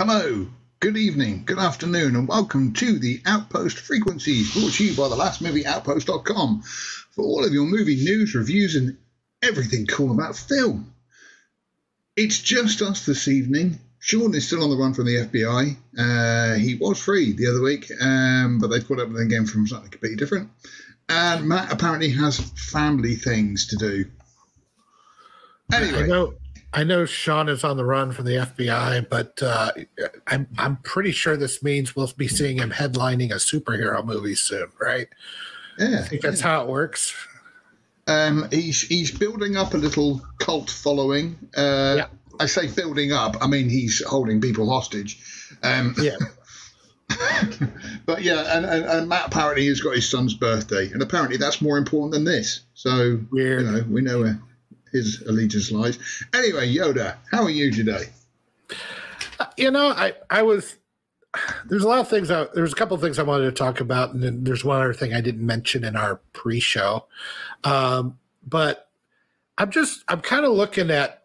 Hello, good evening, good afternoon, and welcome to the Outpost Frequencies, brought to you by the lastmovieoutpost.com for all of your movie news, reviews, and everything cool about film. It's just us this evening. Sean is still on the run from the FBI. He was free the other week, but they've caught up with him again from something completely different. And Matt apparently has family things to do. Anyway. I know Sean is on the run from the FBI, but I'm pretty sure this means we'll be seeing him headlining a superhero movie soon, right? Yeah. I think that's how it works. He's building up a little cult following. Yeah. I say building up, I mean he's holding people hostage. Yeah. But yeah, and Matt apparently has got his son's birthday, and apparently that's more important than this. So weird. You know, we know where his allegiance lies. Anyway, Yoda, how are you today? You know, I was. There's a lot of things. There's a couple of things I wanted to talk about, and then there's one other thing I didn't mention in our pre-show. But I'm kind of looking at,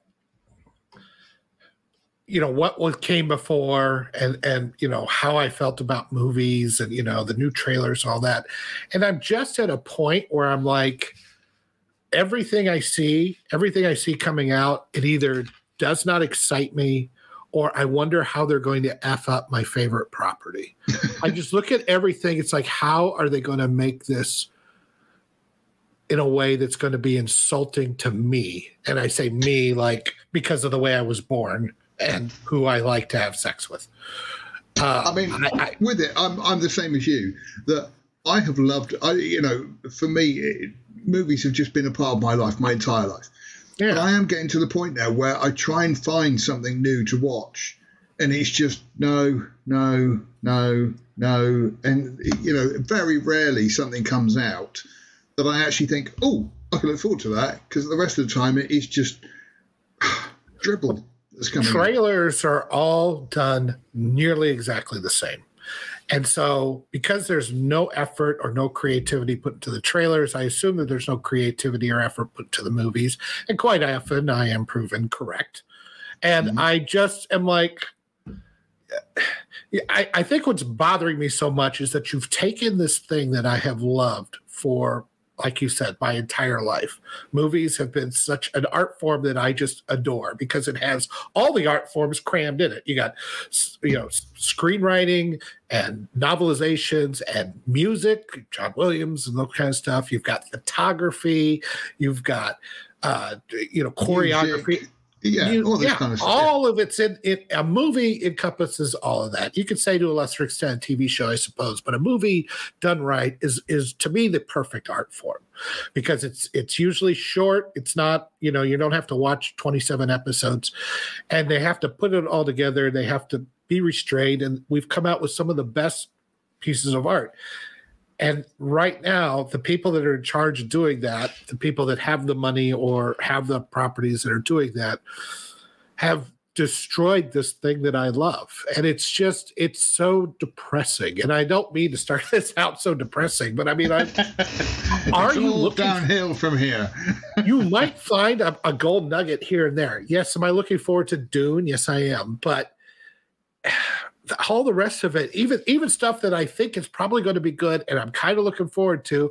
you know, what came before, and you know how I felt about movies, and you know the new trailers, all that, and I'm just at a point where I'm like, everything I see coming out, it either does not excite me, or I wonder how they're going to F up my favorite property. I just look at everything. It's like, how are they going to make this in a way that's going to be insulting to me? And I say me, like, because of the way I was born and who I like to have sex with. I mean, with it, I'm the same as you. That I have loved, you know, for me, movies have just been a part of my life, my entire life. Yeah. And I am getting to the point now where I try and find something new to watch, and it's just no. And, you know, very rarely something comes out that I actually think, oh, I can look forward to that, because the rest of the time it is just dribble that's coming. Trailers are all done nearly exactly the same. And so because there's no effort or no creativity put into the trailers, I assume that there's no creativity or effort put to the movies. And quite often I am proven correct. And I just am like, I think what's bothering me so much is that you've taken this thing that I have loved for, like you said, my entire life. Movies have been such an art form that I just adore because it has all the art forms crammed in it. You got, you know, screenwriting and novelizations and music, John Williams and that kind of stuff. You've got photography. You've got, you know, choreography. Music. Yeah, all of it's in it. A movie encompasses all of that. You could say to a lesser extent a TV show, I suppose, but a movie done right is to me the perfect art form, because it's usually short. It's not, you know, you don't have to watch 27 episodes, and they have to put it all together. They have to be restrained, and we've come out with some of the best pieces of art. And right now, the people that are in charge of doing that, the people that have the money or have the properties that are doing that, have destroyed this thing that I love. And it's just, it's so depressing. And I don't mean to start this out so depressing, but I mean, are you looking downhill from here? You might find a gold nugget here and there. Yes, am I looking forward to Dune? Yes, I am. But all the rest of it, even stuff that I think is probably going to be good and I'm kind of looking forward to,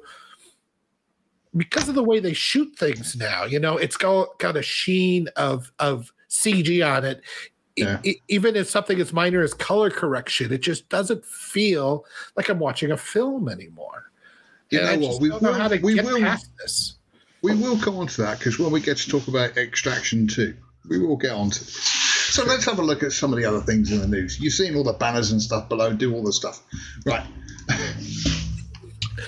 because of the way they shoot things now, you know, it's got a sheen of CG on it. Yeah. Even if something as minor as color correction, it just doesn't feel like I'm watching a film anymore. Yeah, well, we don't know how to get past this. We will come on to that, because when we get to talk about Extraction 2, we will get on to this. So let's have a look at some of the other things in the news. You've seen all the banners and stuff below. Do all the stuff. Right.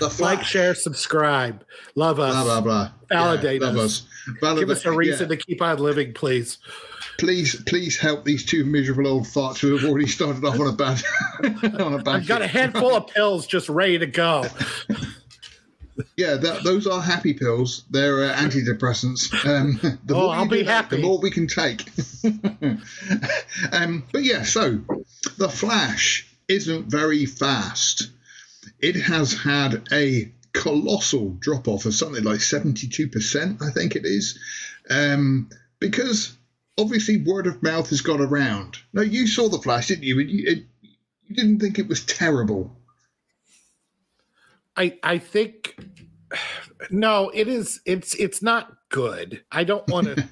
The Flash. Like, share, subscribe. Love us. Blah, blah, blah. Validate us. Give us a reason to keep on living, please. Please help these two miserable old farts who have already started off on a bad I've got a handful of pills just ready to go. Yeah, those are happy pills. They're antidepressants. I'll be happy. The more we can take. But yeah, so The Flash isn't very fast. It has had a colossal drop-off of something like 72%, I think it is, because obviously word of mouth has got around. Now, you saw The Flash, didn't you? And you didn't think it was terrible. I think no, it is. It's not good. I don't want to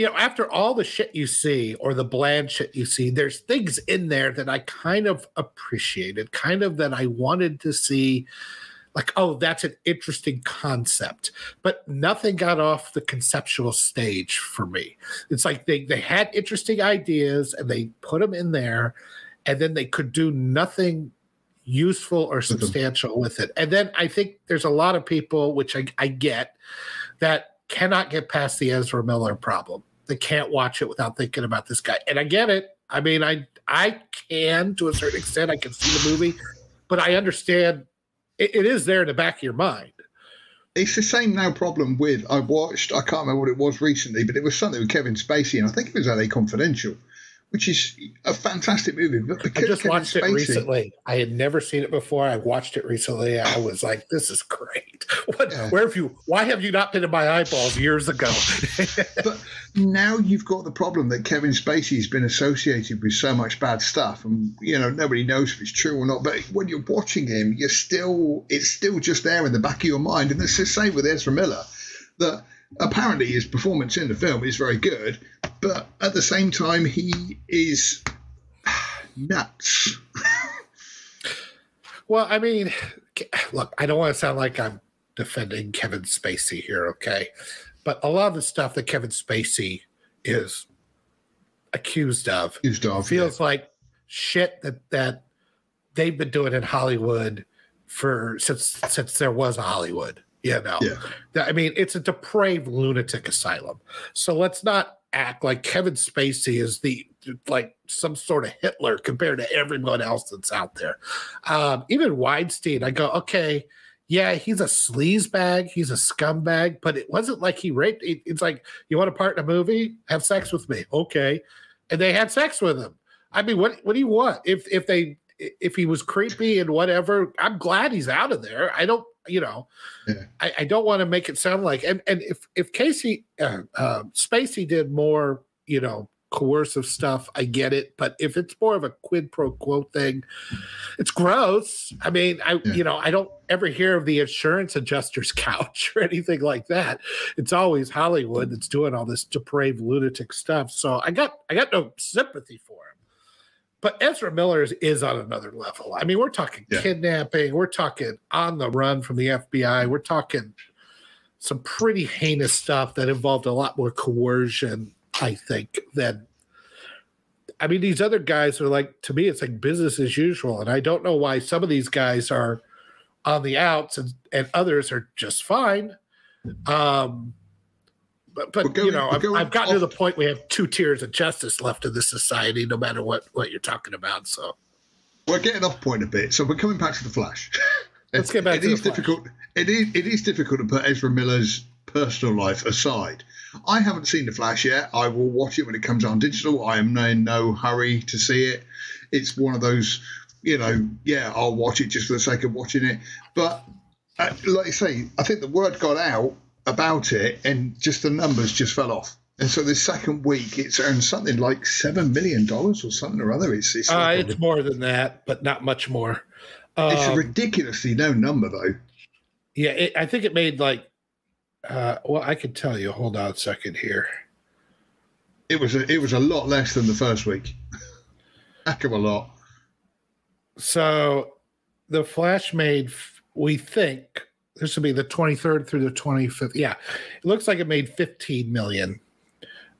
after all the shit you see or the bland shit you see, there's things in there that I kind of appreciated, kind of that I wanted to see. Like, oh, that's an interesting concept. But nothing got off the conceptual stage for me. It's like they had interesting ideas and they put them in there, and then they could do nothing useful or substantial with it. And then I think there's a lot of people, which I get, that cannot get past the Ezra Miller problem. They can't watch it without thinking about this guy. And I get it. I mean, I can, to a certain extent, I can see the movie, but I understand it is there in the back of your mind. It's the same now problem with, I can't remember what it was recently, but it was something with Kevin Spacey, and I think it was LA Confidential, which is a fantastic movie. But I just watched it recently. I had never seen it before. I watched it recently. I was like, this is great. Why have you not been in my eyeballs years ago? But now you've got the problem that Kevin Spacey's been associated with so much bad stuff. And, nobody knows if it's true or not. But when you're watching him, it's still just there in the back of your mind. And it's the same with Ezra Miller, that apparently his performance in the film is very good, but at the same time, he is nuts. Well, I mean, look, I don't want to sound like I'm defending Kevin Spacey here, okay? But a lot of the stuff that Kevin Spacey is accused of feels like shit that they've been doing in Hollywood since there was a Hollywood. I mean, it's a depraved lunatic asylum. So let's not act like Kevin Spacey is some sort of Hitler compared to everyone else that's out there. Even Weinstein, I go, okay, yeah, he's a sleazebag, he's a scumbag, but it wasn't like he raped. It's like, you want a part in a movie? Have sex with me, okay? And they had sex with him. I mean, what do you want? If he was creepy and whatever, I'm glad he's out of there. I don't. I don't want to make it sound like, and if Spacey did more, coercive stuff, I get it. But if it's more of a quid pro quo thing, it's gross. I mean, I don't ever hear of the insurance adjuster's couch or anything like that. It's always Hollywood that's doing all this depraved lunatic stuff. So I got no sympathy for him. But Ezra Miller is on another level. I mean, we're talking kidnapping. We're talking on the run from the FBI. We're talking some pretty heinous stuff that involved a lot more coercion, I think, than – I mean, these other guys are like – to me, it's like business as usual, and I don't know why some of these guys are on the outs and others are just fine. I've gotten to the point we have two tiers of justice left in this society, no matter what you're talking about. So we're getting off point a bit. So we're coming back to The Flash. Let's get back to The Flash. It is difficult to put Ezra Miller's personal life aside. I haven't seen The Flash yet. I will watch it when it comes on digital. I am in no hurry to see it. It's one of those, I'll watch it just for the sake of watching it. But like you say, I think the word got out about it, and just the numbers just fell off, and so this second week it's earned something like $7 million or something or other. It's more than that, but not much more. It's a ridiculously low number, though. Yeah, I think it made like. Well, I could tell you. Hold on a second here. It was a lot less than the first week. Heck of a lot. So, The Flash made, we think. This will be the 23rd through the 25th. Yeah, it looks like it made 15 million,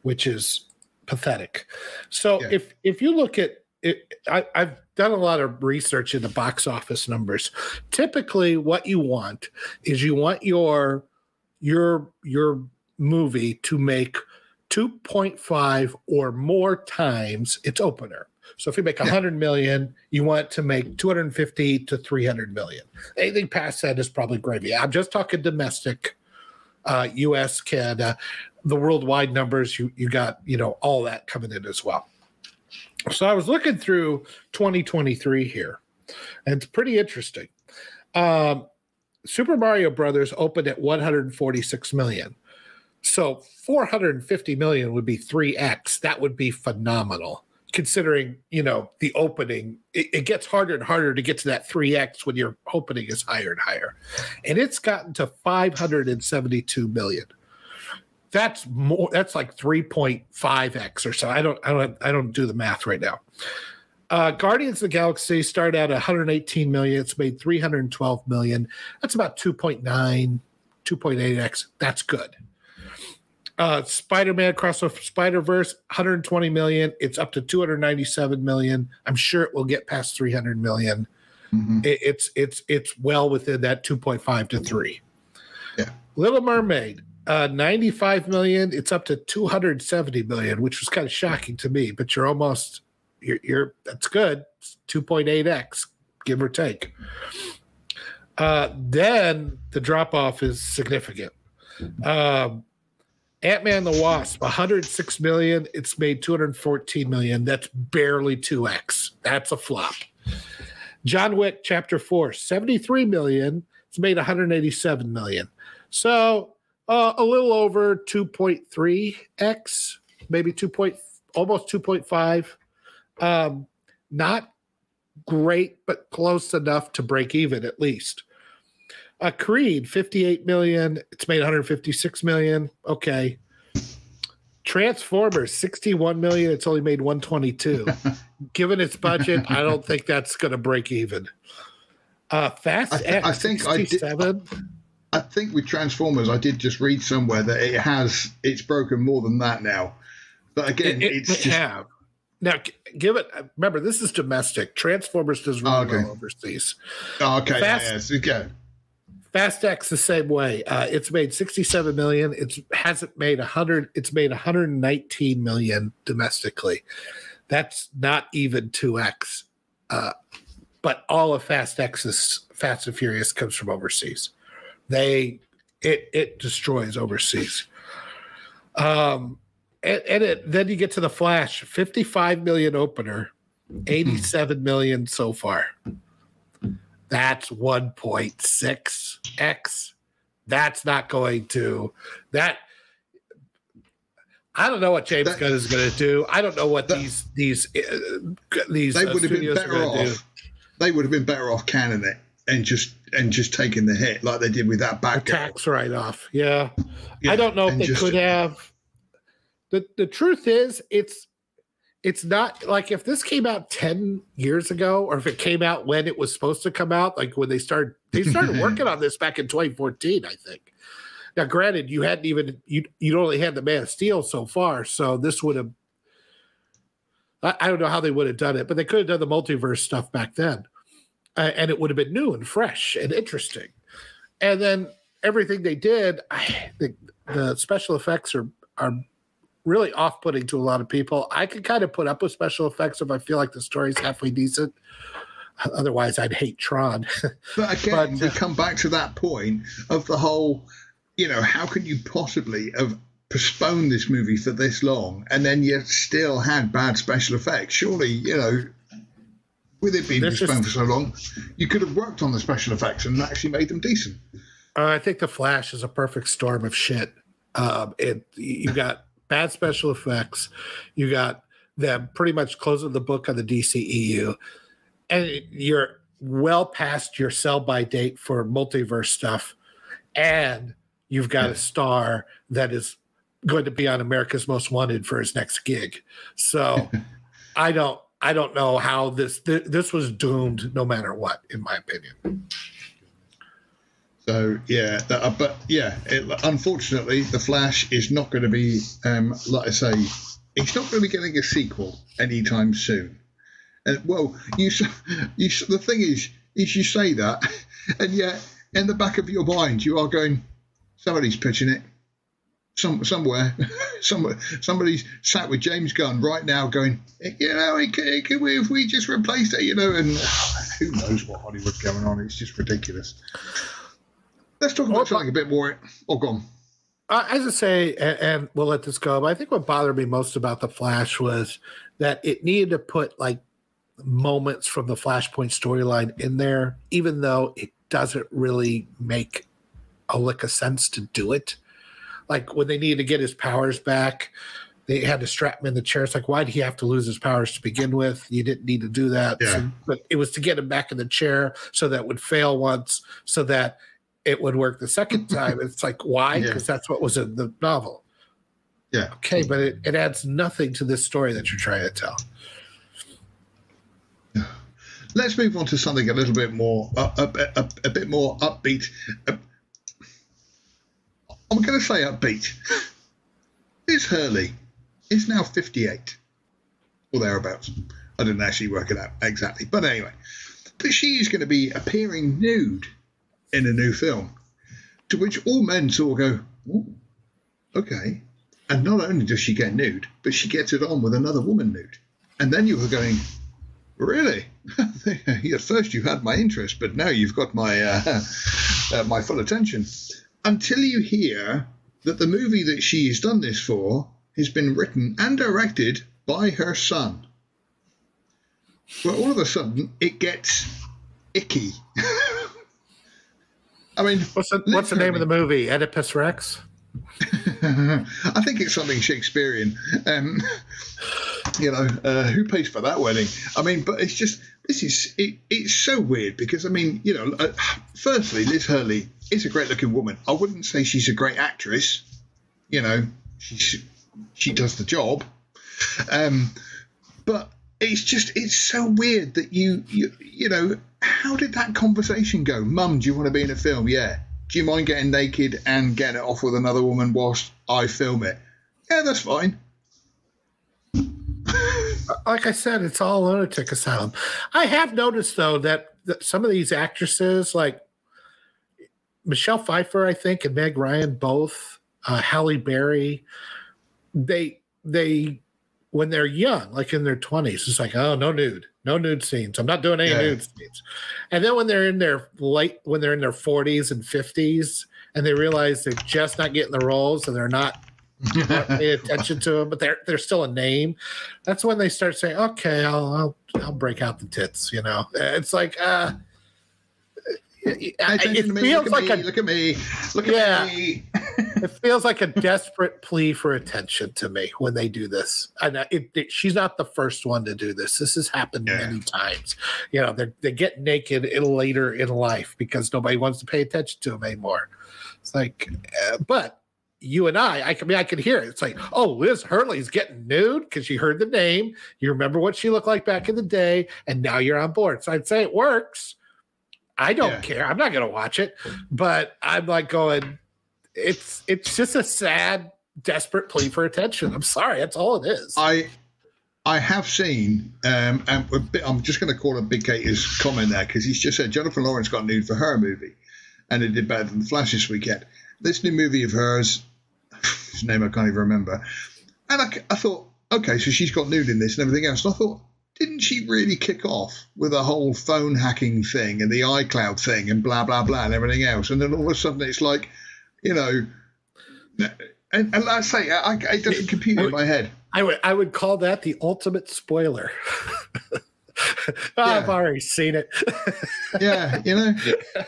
which is pathetic. So if you look at it, I've done a lot of research in the box office numbers. Typically, what you want is you want your movie to make 2.5 or more times its opener. So if you make 100 million, you want to make 250 to 300 million. Anything past that is probably gravy. I'm just talking domestic, U.S., Canada, the worldwide numbers. You got all that coming in as well. So I was looking through 2023 here, and it's pretty interesting. Super Mario Brothers opened at $146 million. So $450 million would be 3x. That would be phenomenal. Considering, you know, the opening, it gets harder and harder to get to that 3x when your opening is higher and higher. And it's gotten to $572 million. That's more. That's like 3.5x or so. I don't do the math right now. Guardians of the Galaxy started at 118 million. It's made 312 million. That's about 2.9, 2.8x. That's good. Spider-Man Across the Spider-Verse, 120 million. It's up to 297 million. I'm sure it will get past 300 million. Mm-hmm. It's well within that 2.5 to 3. Yeah. Little Mermaid. 95 million, it's up to 270 million, which was kind of shocking to me, but you're that's good. It's 2.8x, give or take. Then the drop off is significant. Ant-Man the Wasp, 106 million, it's made 214 million. That's barely 2x. That's a flop. John Wick Chapter 4, 73 million, it's made 187 million. So a little over 2.3x, maybe 2, almost 2.5. Not great, but close enough to break even at least. Creed, 58 million. It's made 156 million. Okay. Transformers, 61 million. It's only made 122. Given its budget, I don't think that's going to break even. Fast X, I think 67. I think with Transformers, I did just read somewhere that it's broken more than that now. But again, it's just... Now, remember, this is domestic. Transformers does really well overseas. Oh, okay. Fast X the same way. It's made 67 million. It hasn't made 100. It's made 119 million domestically. That's not even 2x. But all of Fast X's Fast and Furious comes from overseas. It destroys overseas. Then you get to The Flash, 55 million opener, 87 million so far. That's 1.6x. That's not going to that. I don't know what James Gunn is going to do. I don't know what these they would have been better off. They would have been better off canning it and just taking the hit like they did with that back tax write-off. Yeah, I don't know if they could have. The truth is, it's not like if this came out 10 years ago, or if it came out when it was supposed to come out, like when they started working on this back in 2014, I think. Now, granted, you hadn't even you'd only had the Man of Steel so far, so this would have. I don't know how they would have done it, but they could have done the multiverse stuff back then. And it would have been new and fresh and interesting. And then everything they did, I think the special effects are really off-putting to a lot of people. I could kind of put up with special effects if I feel like the story's halfway decent. Otherwise, I'd hate Tron. But again, we come back to that point of the whole, you know, how can you possibly have postponed this movie for this long and then you still had bad special effects? Surely, you know... With it being postponed for so long, you could have worked on the special effects and actually made them decent. I think The Flash is a perfect storm of shit. You got bad special effects. You got them pretty much closing the book on the DCEU. And you're well past your sell-by date for multiverse stuff. And you've got a star that is going to be on America's Most Wanted for his next gig. So I don't know how this was doomed, no matter what, in my opinion. So yeah, unfortunately, The Flash is not going to be, like I say, it's not going to be getting a sequel anytime soon. And well, you the thing is you say that, and yet in the back of your mind you are going, somebody's pitching it, somebody's sat with James Gunn right now going, you know, if we just replaced it, you know, and who knows what Hollywood's going on. It's just ridiculous. Let's talk about something a bit more. Oh, go on. As I say, and we'll let this go, but I think what bothered me most about The Flash was that it needed to put, like, moments from the Flashpoint storyline in there, even though it doesn't really make a lick of sense to do it. Like when they needed to get his powers back, they had to strap him in the chair. It's like, why did he have to lose his powers to begin with? You didn't need to do that. Yeah. So, but it was to get him back in the chair so that it would fail once, so that it would work the second time. It's like, why? Because that's what was in the novel. Yeah. Okay, but it adds nothing to this story that you're trying to tell. Yeah. Let's move on to something a little bit more, a bit more upbeat. I'm going to say upbeat. Liz Hurley is now 58 or thereabouts. I didn't actually work it out exactly, but anyway, but she's going to be appearing nude in a new film, to which all men sort of go, ooh, okay. And not only does she get nude, but she gets it on with another woman nude. And then you were going, really? At first you had my interest, but now you've got my my full attention. Until you hear that the movie that she's done this for has been written and directed by her son. Well, all of a sudden, it gets icky. I mean, what's the name of the movie? Oedipus Rex? I think it's something Shakespearean. Who pays for that wedding? I mean, but it's just, it's so weird because, I mean, firstly, Liz Hurley is a great looking woman. I wouldn't say she's a great actress. You know, she does the job. But it's just, it's so weird that how did that conversation go? Mum, do you want to be in a film? Yeah. Do you mind getting naked and getting it off with another woman whilst I film it? Yeah, that's fine. Like I said, it's all lunatic asylum. I have noticed, though, that some of these actresses, like Michelle Pfeiffer, I think, and Meg Ryan both, Halle Berry, they when they're young, like in their 20s, it's like, oh, no nude scenes. I'm not doing any nude scenes. And then when they're in their 40s and 50s, and they realize they're just not getting the roles and they're not paying attention to them, but they're still a name. That's when they start saying, "Okay, I'll break out the tits." You know, it's like, it feels like, look at me. It feels like a desperate plea for attention to me when they do this. And she's not the first one to do this. This has happened many times. You know, they get naked later in life because nobody wants to pay attention to them anymore. It's like, but you and I can hear it. It's like, oh, Liz Hurley's getting nude because you heard the name. You remember what she looked like back in the day, and now you're on board. So I'd say it works. I don't care. I'm not going to watch it, but I'm like going, it's just a sad, desperate plea for attention. I'm sorry. That's all it is. I have seen, I'm just going to call up Big Kate's comment there because he's just said Jennifer Lawrence got nude for her movie and it did better than The Flash this weekend. This new movie of hers, whose name I can't even remember. And I thought, okay, so she's got nude in this and everything else. And I thought, didn't she really kick off with a whole phone hacking thing and the iCloud thing and blah, blah, blah and everything else? And then all of a sudden it's like, you know, and like I say, it doesn't compute in my head. I would call that the ultimate spoiler. I've already seen it.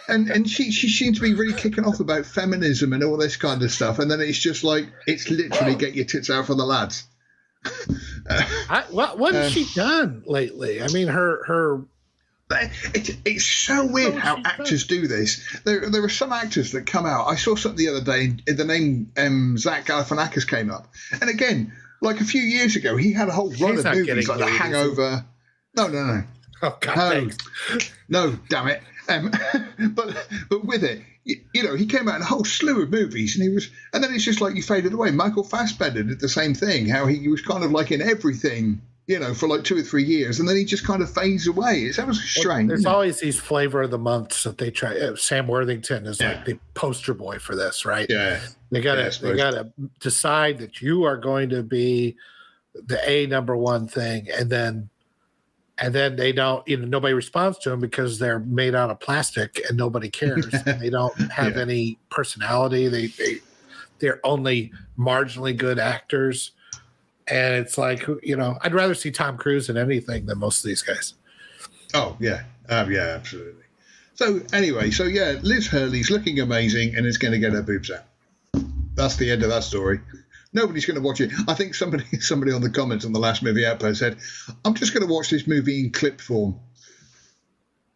And she seems to be really kicking off about feminism and all this kind of stuff. And then it's just like, it's literally get your tits out for the lads. What has she done lately? I mean, her. It's so weird how actors do this. There are some actors that come out. I saw something the other day. The name Zach Galifianakis came up, and again, like a few years ago, he had a whole run of movies like The Hangover. No. Oh God, thanks. No, damn it. But with it, he came out in a whole slew of movies, and then it's just like you faded away. Michael Fassbender did the same thing, how he was kind of like in everything, for like 2 or 3 years, and then he just kind of fades away. It's that was strange. There's always these flavor of the months that they try. Sam Worthington is like the poster boy for this, right? Yeah, they gotta decide that you are going to be the number one thing, and then they don't, nobody responds to them because they're made out of plastic and nobody cares. And they don't have any personality. They're only marginally good actors. And it's like, I'd rather see Tom Cruise in anything than most of these guys. Oh, yeah. Absolutely. So anyway, so yeah, Liz Hurley's looking amazing and is going to get her boobs out. That's the end of that story. Nobody's going to watch it. I think somebody on the comments on the Last Movie Outpost said, I'm just going to watch this movie in clip form.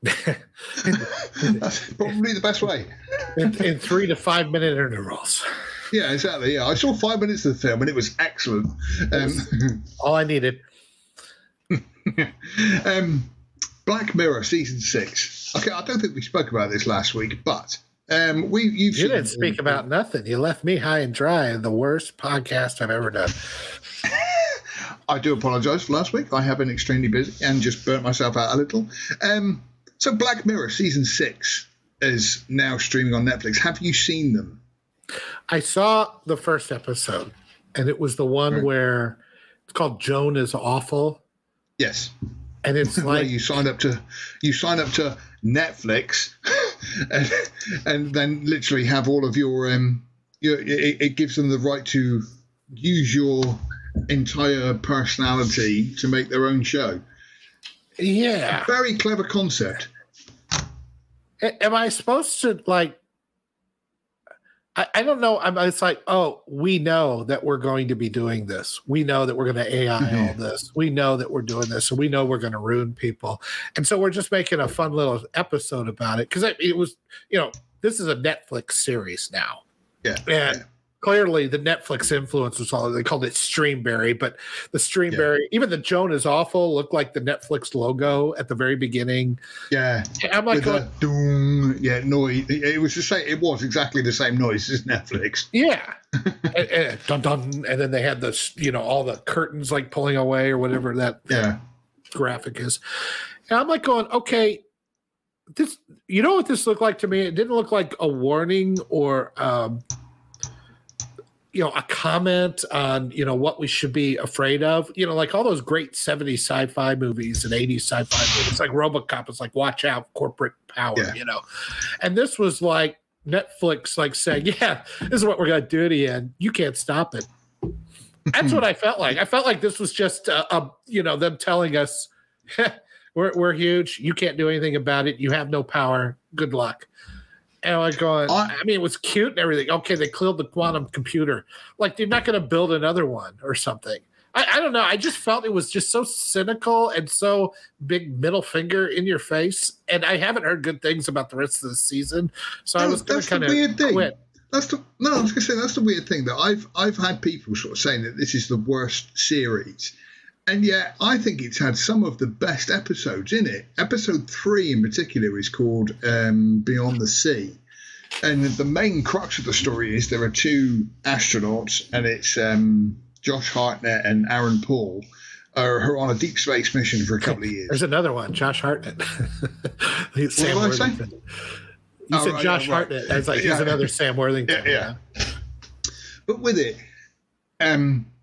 That's probably the best way. In 3 to 5 minute intervals. Yeah, exactly. Yeah, I saw 5 minutes of the film and it was excellent. All I needed. Black Mirror season 6. Okay, I don't think we spoke about this last week, but you didn't speak about nothing. You left me high and dry in the worst podcast I've ever done. I do apologize for last week. I have been extremely busy and just burnt myself out a little. So Black Mirror season 6 is now streaming on Netflix. Have you seen them? I saw the first episode, and it was the one where it's called Joan is Awful. Yes. And it's like you sign up to Netflix and then literally have all of it gives them the right to use your entire personality to make their own show. Yeah. Very clever concept. Am I supposed to, like, I don't know. It's like, oh, we know that we're going to be doing this. We know that we're going to AI all this. We know that we're doing this. So we know we're going to ruin people. And so we're just making a fun little episode about it. Because it was, this is a Netflix series now. Yeah. And clearly the Netflix influence was all, they called it Streamberry. But the Streamberry, even the Joan is Awful looked like the Netflix logo at the very beginning. Yeah. I'm like, yeah, noise. It was the same. It was exactly the same noise as Netflix. Yeah, and dun dun, and then they had the all the curtains like pulling away or whatever that graphic is. And I'm like going, okay, this. You know what this looked like to me? It didn't look like a warning or a comment on what we should be afraid of. Like all those great 70s sci-fi movies and 80s sci-fi movies, like RoboCop is like, watch out, corporate power, And this was like Netflix, like saying, yeah, this is what we're gonna do to you, and you can't stop it. That's what I felt like. I felt like this was just them telling us, we're huge, you can't do anything about it, you have no power, good luck. And I'm going, it was cute and everything. Okay, they killed the quantum computer. Like, they're not going to build another one or something. I don't know. I just felt it was just so cynical and so big middle finger in your face. And I haven't heard good things about the rest of the season. So I was going to kind of quit. I was going to say, that's the weird thing, that I've had people sort of saying that this is the worst series. And yet I think it's had some of the best episodes in it. Episode 3 in particular is called Beyond the Sea. And the main crux of the story is there are two astronauts, and it's Josh Hartnett and Aaron Paul, who are on a deep space mission for a couple of years. There's another one, Josh Hartnett. Hartnett. It's like he's another Sam Worthington. Yeah. But with it...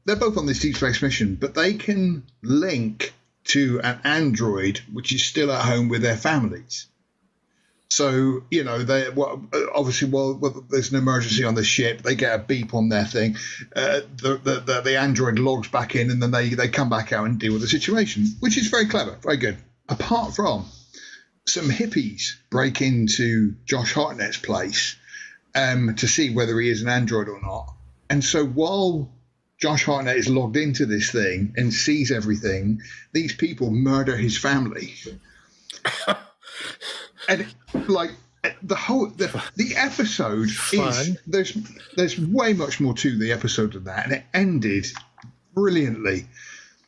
they're both on this deep space mission, but they can link to an android which is still at home with their families. So, there's an emergency on the ship. They get a beep on their thing. The android logs back in, and then they come back out and deal with the situation, which is very clever, very good. Apart from some hippies break into Josh Hartnett's place to see whether he is an android or not. And so while Josh Hartnett is logged into this thing and sees everything, these people murder his family. And like the episode is, there's way much more to the episode than that. And it ended brilliantly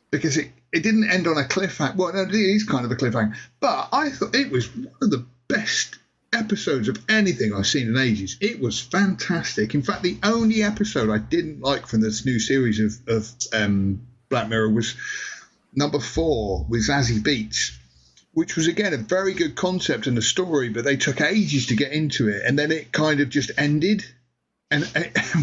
because it didn't end on a cliffhanger. Well, no, it is kind of a cliffhanger, but I thought it was one of the best episodes of anything I've seen in ages. It was fantastic. In fact, the only episode I didn't like from this new series of Black Mirror was number 4 with Zazie Beetz, which was again a very good concept and a story, but they took ages to get into it, and then it kind of just ended. And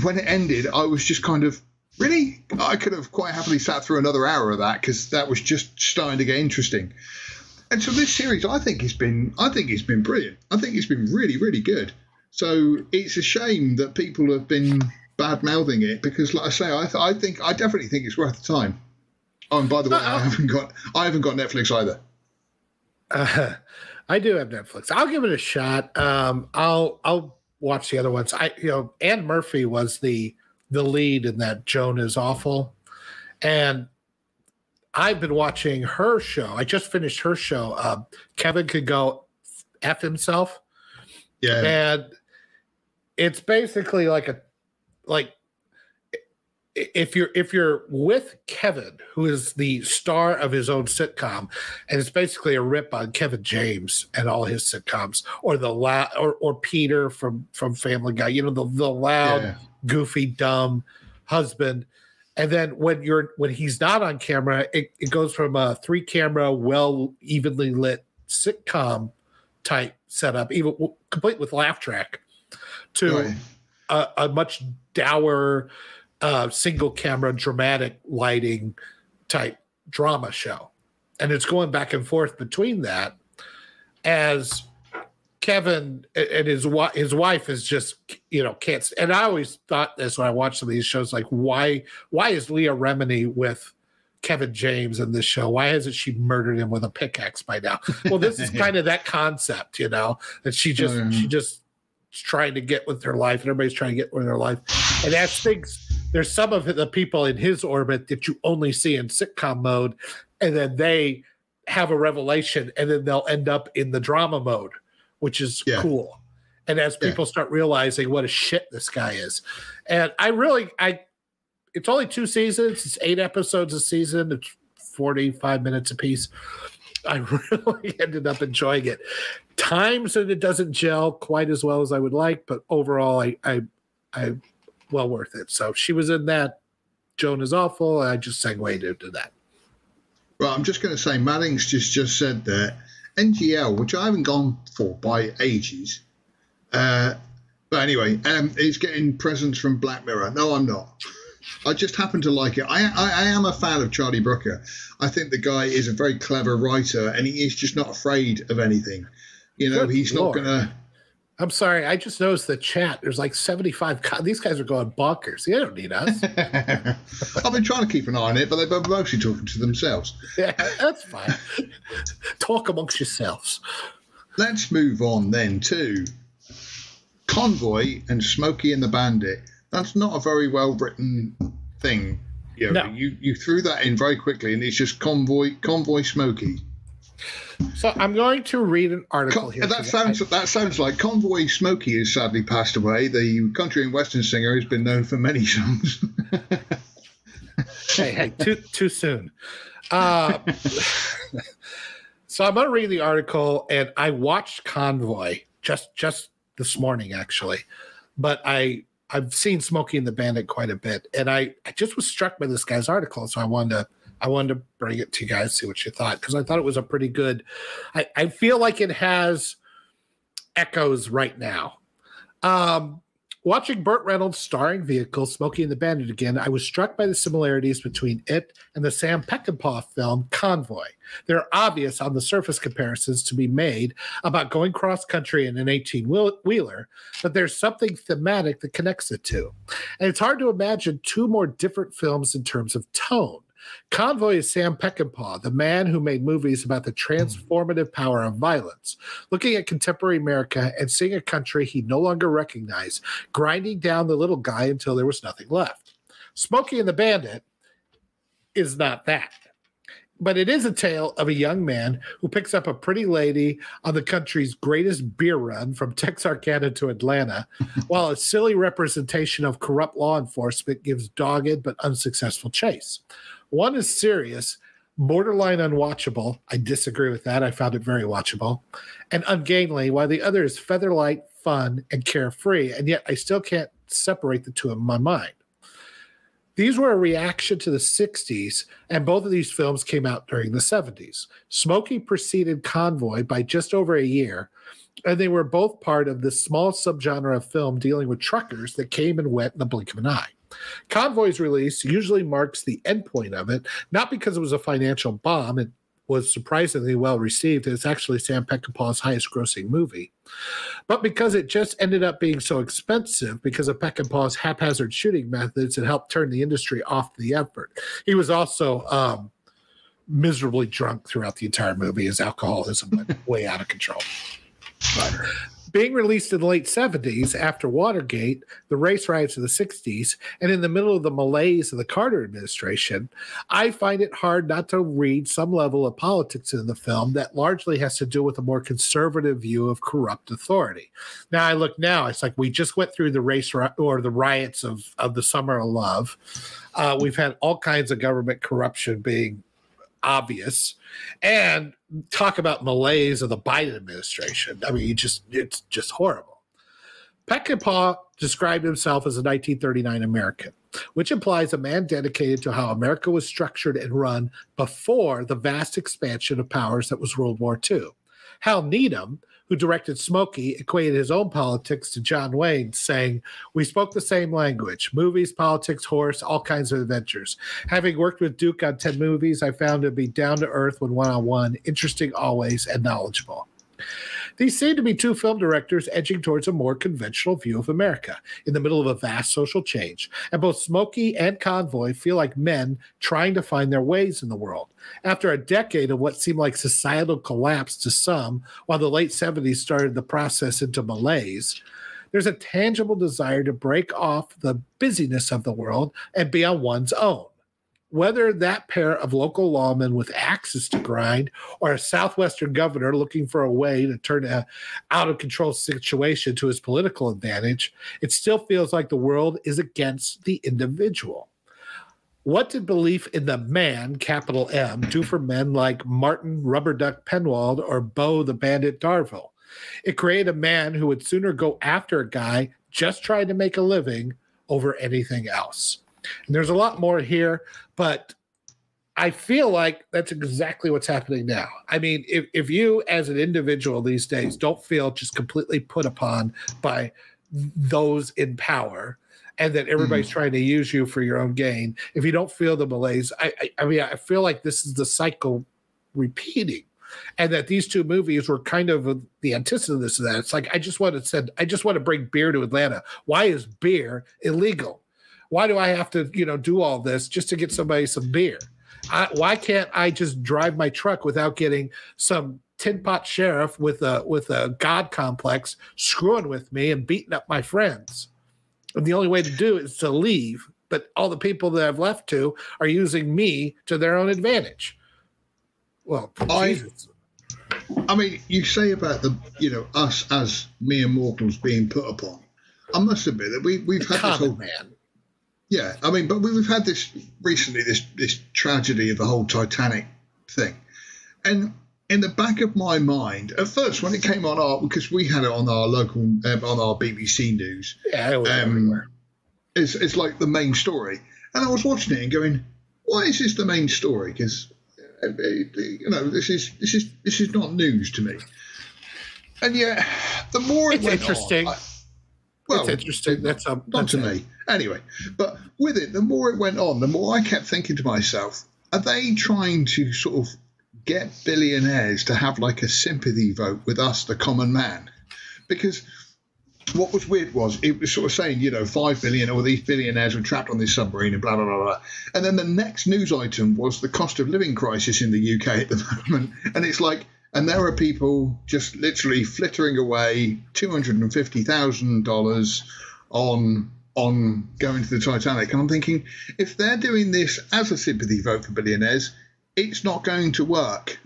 when it ended, I was just kind of, really? I could have quite happily sat through another hour of that, because that was just starting to get interesting. And so this series, I think it's been brilliant. I think it's been really, really good. So it's a shame that people have been bad mouthing it, because, like I say, I definitely think it's worth the time. Oh, and by the way, I haven't got Netflix either. I do have Netflix. I'll give it a shot. I'll watch the other ones. Anne Murphy was the lead in that Joan is Awful, and I've been watching her show. I just finished her show. Kevin Could Go F Himself. Yeah, and it's basically like if you're with Kevin, who is the star of his own sitcom, and it's basically a rip on Kevin James and all his sitcoms, or or Peter from Family Guy. The loud, goofy, dumb husband. And then when he's not on camera, it goes from a 3-camera, well, evenly lit sitcom type setup, even complete with laugh track, to a much dour single camera dramatic lighting type drama show. And it's going back and forth between that as Kevin and his wife is just, can't. And I always thought this when I watched some of these shows, like, why is Leah Remini with Kevin James in this show? Why hasn't she murdered him with a pickaxe by now? Well, this is kind of that concept, that she just trying to get with her life, and everybody's trying to get with their life. And as things, there's some of the people in his orbit that you only see in sitcom mode, and then they have a revelation, and then they'll end up in the drama mode, which is cool. And as people start realizing what a shit this guy is. And it's only 2 seasons. It's 8 episodes a season. It's 45 minutes a piece. I really ended up enjoying it. Times that it doesn't gel quite as well as I would like, but overall, I well worth it. So she was in that. Joan is Awful. I just segued into that. Well, I'm just going to say, Maddings just said that NGL, which I haven't gone for by ages, but anyway, is getting presents from Black Mirror. No, I'm not. I just happen to like it. I am a fan of Charlie Brooker. I think the guy is a very clever writer, and he is just not afraid of anything. He's not going to... I'm sorry. I just noticed the chat. There's like 75... These guys are going bonkers. They don't need us. I've been trying to keep an eye on it, but they're mostly talking to themselves. Yeah, that's fine. Talk amongst yourselves. Let's move on then to Convoy and Smokey and the Bandit. That's not a very well-written thing. No. You threw that in very quickly, and it's just Convoy Smokey. So I'm going to read an article here. That sounds like Convoy Smokey has sadly passed away. The country and western singer has been known for many songs. hey, too soon. So I'm going to read the article, and I watched Convoy just this morning, actually. But I've seen Smokey and the Bandit quite a bit, and I just was struck by this guy's article, so I wanted to bring it to you guys, see what you thought, because I thought it was a pretty good. I feel like it has echoes right now. Watching Burt Reynolds' starring vehicle, Smokey and the Bandit again, I was struck by the similarities between it and the Sam Peckinpah film Convoy. There are obvious on the surface comparisons to be made about going cross-country in an 18-wheeler, but there's something thematic that connects the two. And it's hard to imagine 2 more different films in terms of tone. Convoy is Sam Peckinpah, the man who made movies about the transformative power of violence, looking at contemporary America and seeing a country he no longer recognized, grinding down the little guy until there was nothing left. Smokey and the Bandit is not that. But it is a tale of a young man who picks up a pretty lady on the country's greatest beer run from Texarkana to Atlanta, while a silly representation of corrupt law enforcement gives dogged but unsuccessful chase. One is serious, borderline unwatchable. I disagree with that. I found it very watchable. And ungainly, while the other is featherlight, fun, and carefree. And yet I still can't separate the two in my mind. These were a reaction to the 60s, and both of these films came out during the 70s. Smokey preceded Convoy by just over a year, and they were both part of this small subgenre of film dealing with truckers that came and went in the blink of an eye. Convoy's release usually marks the endpoint of it, not because it was a financial bomb. It was surprisingly well received. It's actually Sam Peckinpah's highest-grossing movie, but because it just ended up being so expensive because of Peckinpah's haphazard shooting methods, it helped turn the industry off the effort. He was also miserably drunk throughout the entire movie. His alcoholism went way out of control. But being released in the late 70s after Watergate, the race riots of the 60s, and in the middle of the malaise of the Carter administration, I find it hard not to read some level of politics in the film that largely has to do with a more conservative view of corrupt authority. Now, I look now, it's like we just went through the riots of the Summer of Love. We've had all kinds of government corruption being obvious, and talk about malaise of the Biden administration. I mean, it's just horrible. Peckinpah described himself as a 1939 American, which implies a man dedicated to how America was structured and run before the vast expansion of powers that was World War II. Hal Needham, who directed Smokey, equated his own politics to John Wayne, saying, "We spoke the same language, movies, politics, horse, all kinds of adventures. Having worked with Duke on 10 movies, I found him to be down to earth when one-on-one, interesting always, and knowledgeable." These seem to be two film directors edging towards a more conventional view of America in the middle of a vast social change, and both Smokey and Convoy feel like men trying to find their ways in the world. After a decade of what seemed like societal collapse to some, while the late 70s started the process into malaise, there's a tangible desire to break off the busyness of the world and be on one's own. Whether that pair of local lawmen with axes to grind or a Southwestern governor looking for a way to turn an out-of-control situation to his political advantage, it still feels like the world is against the individual. What did belief in the man, capital M, do for men like Martin Rubber Duck Penwald or Bo the Bandit Darville? It created a man who would sooner go after a guy just trying to make a living over anything else. And there's a lot more here, but I feel like that's exactly what's happening now. I mean, if you as an individual these days don't feel just completely put upon by those in power and that everybody's trying to use you for your own gain, if you don't feel the malaise, I mean, I feel like this is the cycle repeating. And that these two movies were kind of the antithesis of that. It's like, I just want to bring beer to Atlanta. Why is beer illegal? Why do I have to, do all this just to get somebody some beer? Why can't I just drive my truck without getting some tin pot sheriff with a god complex screwing with me and beating up my friends? And the only way to do it is to leave. But all the people that I've left to are using me to their own advantage. Well, Jesus. I mean, you say about the, us as mere mortals being put upon. I must admit that we've had this whole man. Yeah, I mean, but we've had this recently, this tragedy of the whole Titanic thing. And in the back of my mind, at first when it came on because we had it on our local, on our BBC News. Yeah, it was everywhere. It's like the main story. And I was watching it and going, why is this the main story? Because, this is not news to me. And yet, the more it went interesting. Well, it's interesting. Not to me. Anyway, but with it, the more it went on, the more I kept thinking to myself, are they trying to sort of get billionaires to have like a sympathy vote with us, the common man? Because what was weird was it was sort of saying, 5 billion or these billionaires were trapped on this submarine and blah, blah, blah, blah. And then the next news item was the cost of living crisis in the UK at the moment. And it's like, and there are people just literally flittering away $250,000 on going to the Titanic. And I'm thinking, if they're doing this as a sympathy vote for billionaires, it's not going to work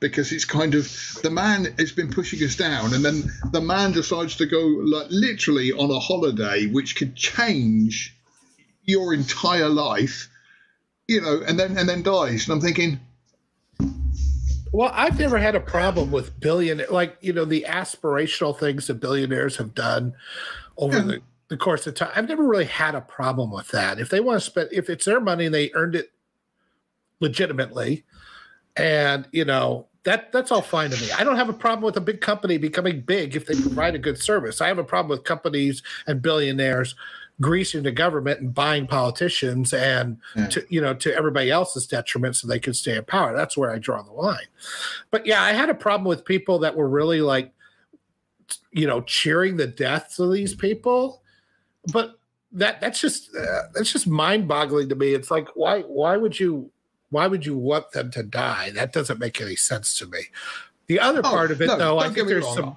because it's kind of the man has been pushing us down. And then the man decides to go like literally on a holiday, which could change your entire life, and then dies. And I'm thinking, well, I've never had a problem with billionaires, the aspirational things that billionaires have done over the course of time. I've never really had a problem with that. If they want to spend, if it's their money and they earned it legitimately, and, that's all fine to me. I don't have a problem with a big company becoming big if they provide a good service. I have a problem with companies and billionaires greasing the government and buying politicians and to everybody else's detriment so they can stay in power. That's where I draw the line. But yeah, I had a problem with people that were really cheering the deaths of these people. But that's just mind boggling to me. It's like, why would you Why would you want them to die? That doesn't make any sense to me. The other part of it, though, I think there's some...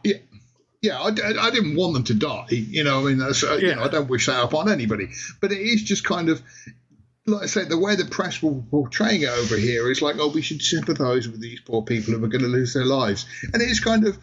Yeah, I didn't want them to die. You know, I mean, that's, you know, I don't wish that upon anybody. But it is just kind of, like I say, the way the press were portraying it over here is like, oh, we should sympathise with these poor people who are going to lose their lives. And it is kind of,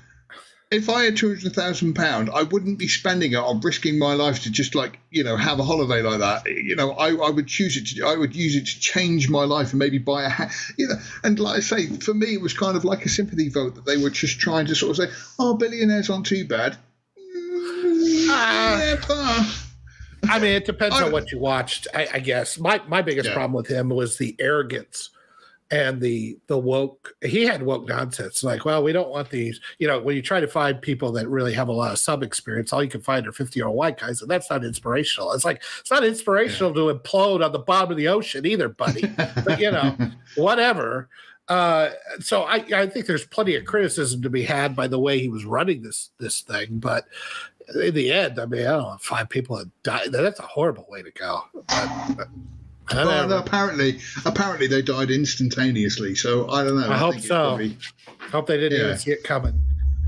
if I had £200,000, I wouldn't be spending it on risking my life to just, like, you know, have a holiday like that. You know, I would choose it. I would use it to change my life and maybe buy a hat. You know, and like I say, for me, it was kind of like a sympathy vote that they were just trying to sort of say, "Oh, billionaires aren't too bad." I mean, it depends on what you watched, I guess. My biggest problem with him was the arrogance. And the woke, he had woke nonsense. Like, well, we don't want these, you know, when you try to find people that really have a lot of sub experience, all you can find are 50-year-old white guys. And that's not inspirational. It's like, it's not inspirational to implode on the bottom of the ocean either, buddy. But, you know, whatever. So I think there's plenty of criticism to be had by the way he was running this thing. But in the end, I mean, I don't know, 5 people have died. That's a horrible way to go. But, well, apparently they died instantaneously, so I don't know. I hope so. Probably... hope they didn't even see it coming.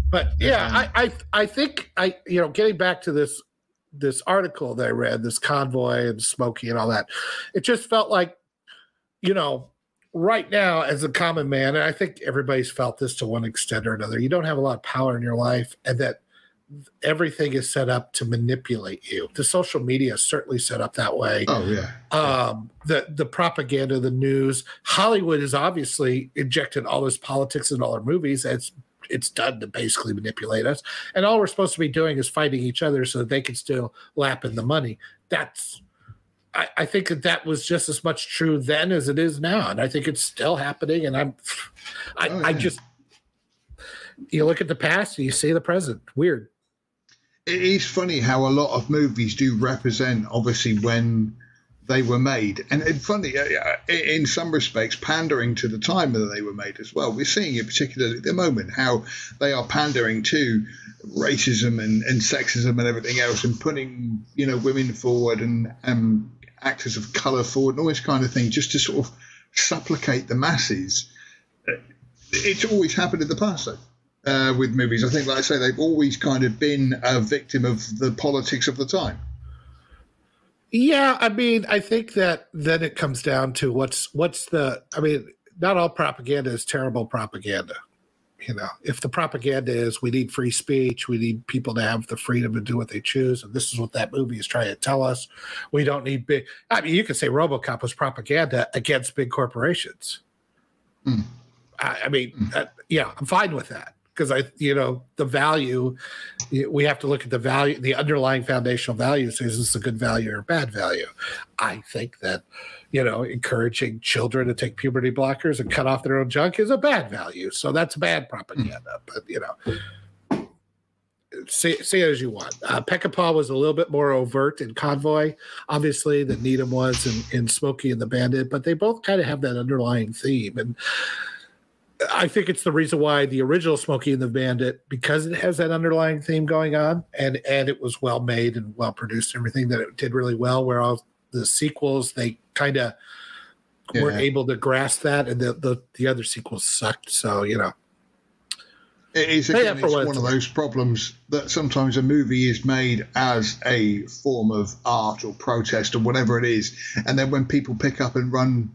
But I think you know, getting back to this article that I read, this Convoy and Smokey and all that, it just felt like, you know, right now as a common man, and I think everybody's felt this to one extent or another, you don't have a lot of power in your life, and that everything is set up to manipulate you. The social media is certainly set up that way. Oh, yeah. The propaganda, the news. Hollywood has obviously injected all this politics in all our movies. It's done to basically manipulate us. And all we're supposed to be doing is fighting each other so that they can still lap in the money. That's... I think that was just as much true then as it is now. And I think it's still happening. And I just... You look at the past and you see the present. Weird. It is funny how a lot of movies do represent, obviously, when they were made. And it's funny, in some respects, pandering to the time that they were made as well. We're seeing it particularly at the moment, how they are pandering to racism and sexism and everything else, and putting, you know, women forward and actors of colour forward and all this kind of thing, just to sort of supplicate the masses. It's always happened in the past, though. With movies, I think, like I say, they've always kind of been a victim of the politics of the time. Yeah, I mean, I think that then it comes down to what's the... I mean, not all propaganda is terrible propaganda. You know, if the propaganda is we need free speech, we need people to have the freedom to do what they choose, and this is what that movie is trying to tell us. We don't need big... I mean, you could say RoboCop was propaganda against big corporations. Mm. I mean, yeah, I'm fine with that. Because you know, the value, we have to look at the value, the underlying foundational values. Is this a good value or a bad value? I think that, you know, encouraging children to take puberty blockers and cut off their own junk is a bad value. So that's bad propaganda. But, you know, see it as you want. Peckinpah was a little bit more overt in Convoy, obviously, than Needham was in Smokey and the Bandit. But they both kind of have that underlying theme. And I think it's the reason why the original Smokey and the Bandit, because it has that underlying theme going on, and it was well made and well produced and everything, that it did really well, whereas the sequels, they kind of weren't able to grasp that, and the other sequels sucked. So, you know. It is, again, it's one of those problems that sometimes a movie is made as a form of art or protest or whatever it is, and then when people pick up and run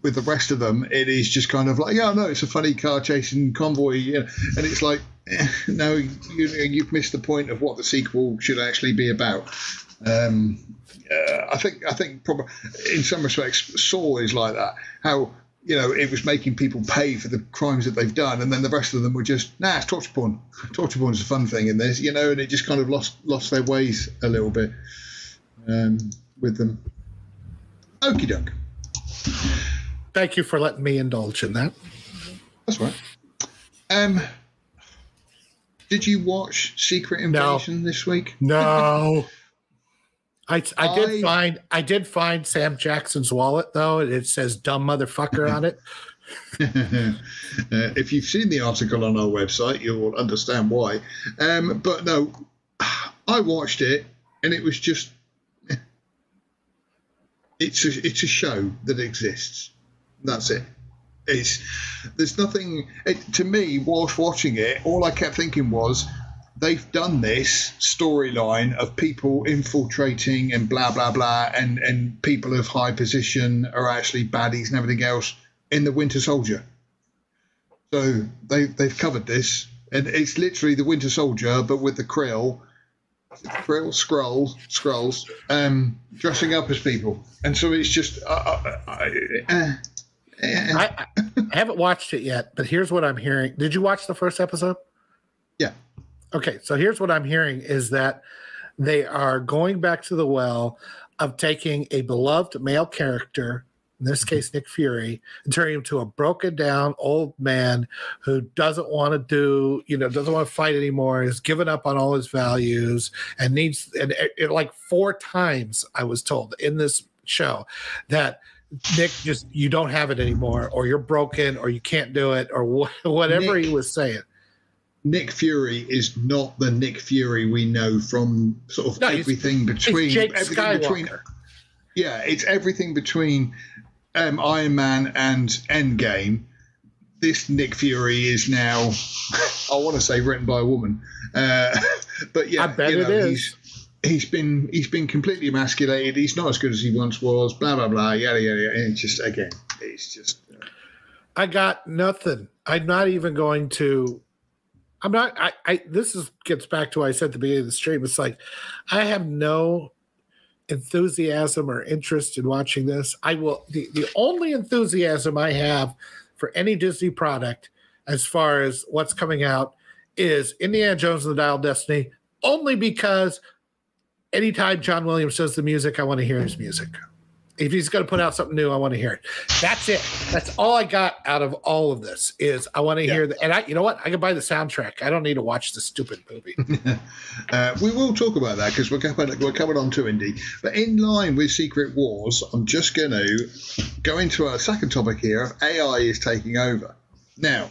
with the rest of them, it is just kind of like, yeah, no, it's a funny car chasing Convoy, you know, and it's like, no, you've missed the point of what the sequel should actually be about. I think probably in some respects, Saw is like that. How, you know, it was making people pay for the crimes that they've done, and then the rest of them were just, nah, it's torture porn. Torture porn is a fun thing in this, you know, and it just kind of lost their ways a little bit with them. Okie doke. Thank you for letting me indulge in that. That's right. Did you watch Secret Invasion this week? No. I did find Sam Jackson's wallet, though, and it says "dumb motherfucker" on it. If you've seen the article on our website, you'll understand why. But no, I watched it, and it was just... it's a show that exists. That's it. There's nothing to me. Whilst watching it, all I kept thinking was, they've done this storyline of people infiltrating and blah blah blah, and people of high position are actually baddies and everything else in the Winter Soldier. So they've covered this, and it's literally the Winter Soldier, but with the Skrulls dressing up as people, and so it's just. I haven't watched it yet, but here's what I'm hearing. Did you watch the first episode? Yeah. Okay, so here's what I'm hearing is that they are going back to the well of taking a beloved male character, in this case Nick Fury, and turning him to a broken down old man who doesn't want to doesn't want to fight anymore, has given up on all his values, and needs – and it, like 4 times I was told in this show that – Nick, just you don't have it anymore, or you're broken, or you can't do it, or whatever Nick, he was saying. Nick Fury is not the Nick Fury we know from sort of it's everything between Iron Man and Endgame. This Nick Fury is now, I want to say, written by a woman, but yeah, I bet it is. He's been completely emasculated. He's not as good as he once was. Blah blah blah. Yada yada yada. And it's just. I got nothing. I'm not even going to. I'm not. This gets back to what I said at the beginning of the stream. It's like I have no enthusiasm or interest in watching this. I will. The only enthusiasm I have for any Disney product, as far as what's coming out, is Indiana Jones and the Dial of Destiny. Only because. Anytime John Williams does the music, I want to hear his music. If he's going to put out something new, I want to hear it. That's it. That's all I got out of all of this is I want to hear that. And you know what? I can buy the soundtrack. I don't need to watch the stupid movie. We will talk about that because we're coming on to Indy. But in line with Secret Wars, I'm just going to go into our second topic here. AI is taking over. Now,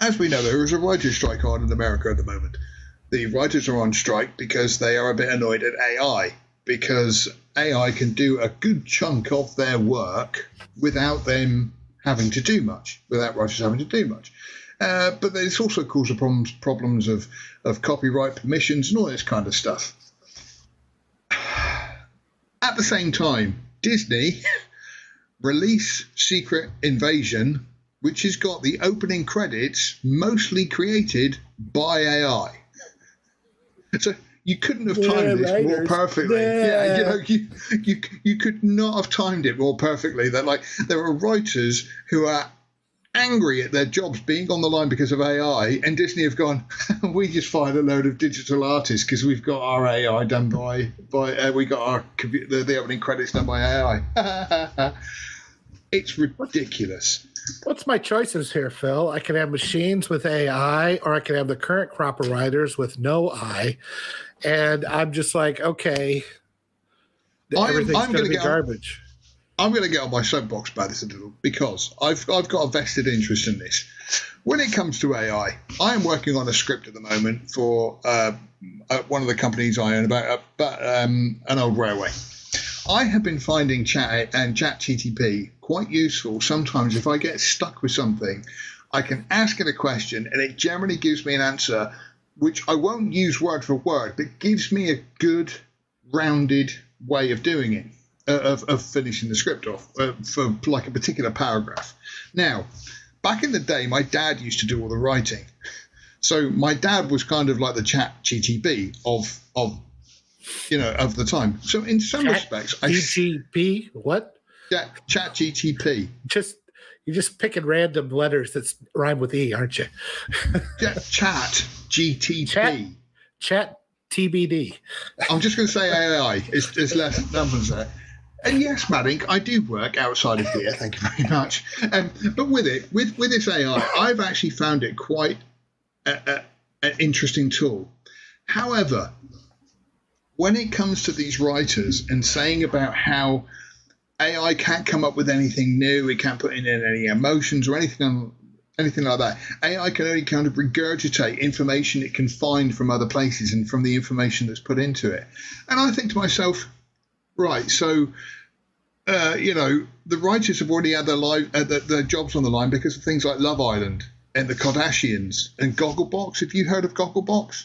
as we know, there is a writer's strike on in America at the moment. The writers are on strike because they are a bit annoyed at AI, because AI can do a good chunk of their work without them having to do much, without writers having to do much. But it's also caused problems of copyright permissions and all this kind of stuff. At the same time, Disney released Secret Invasion, which has got the opening credits mostly created by AI. So you couldn't have timed this more perfectly. Yeah, you know, you could not have timed it more perfectly. That like there are writers who are angry at their jobs being on the line because of AI, and Disney have gone, we just fired a load of digital artists because we've got our AI done by we got our the opening credits done by AI. It's ridiculous. What's my choices here, Phil? I can have machines with AI, or I can have the current crop of writers with no AI. And I'm just like, okay, everything's going to be garbage. I'm going to get on my soapbox about this a little because I've got a vested interest in this. When it comes to AI, I am working on a script at the moment for one of the companies I own about an old railway. I have been finding chat and ChatGPT quite useful. Sometimes if I get stuck with something, I can ask it a question and it generally gives me an answer, which I won't use word for word, but gives me a good, rounded way of doing it, of finishing the script off for like a particular paragraph. Now, back in the day, my dad used to do all the writing. So my dad was kind of like the ChatGPT of the time. So in some respects, ChatGPT. You're just picking random letters that rhyme with E, aren't you? ChatGPT. Chat TBD. I'm just going to say AI. It's less numbers there. And yes, Maddink, I do work outside of here. Thank you very much. But with this AI, I've actually found it quite an interesting tool. However, when it comes to these writers and saying about how AI can't come up with anything new, it can't put in any emotions or anything like that, AI can only kind of regurgitate information it can find from other places and from the information that's put into it. And I think to myself, right, so you know, the writers have already had their jobs on the line because of things like Love Island and the Kardashians and Gogglebox. Have you heard of Gogglebox?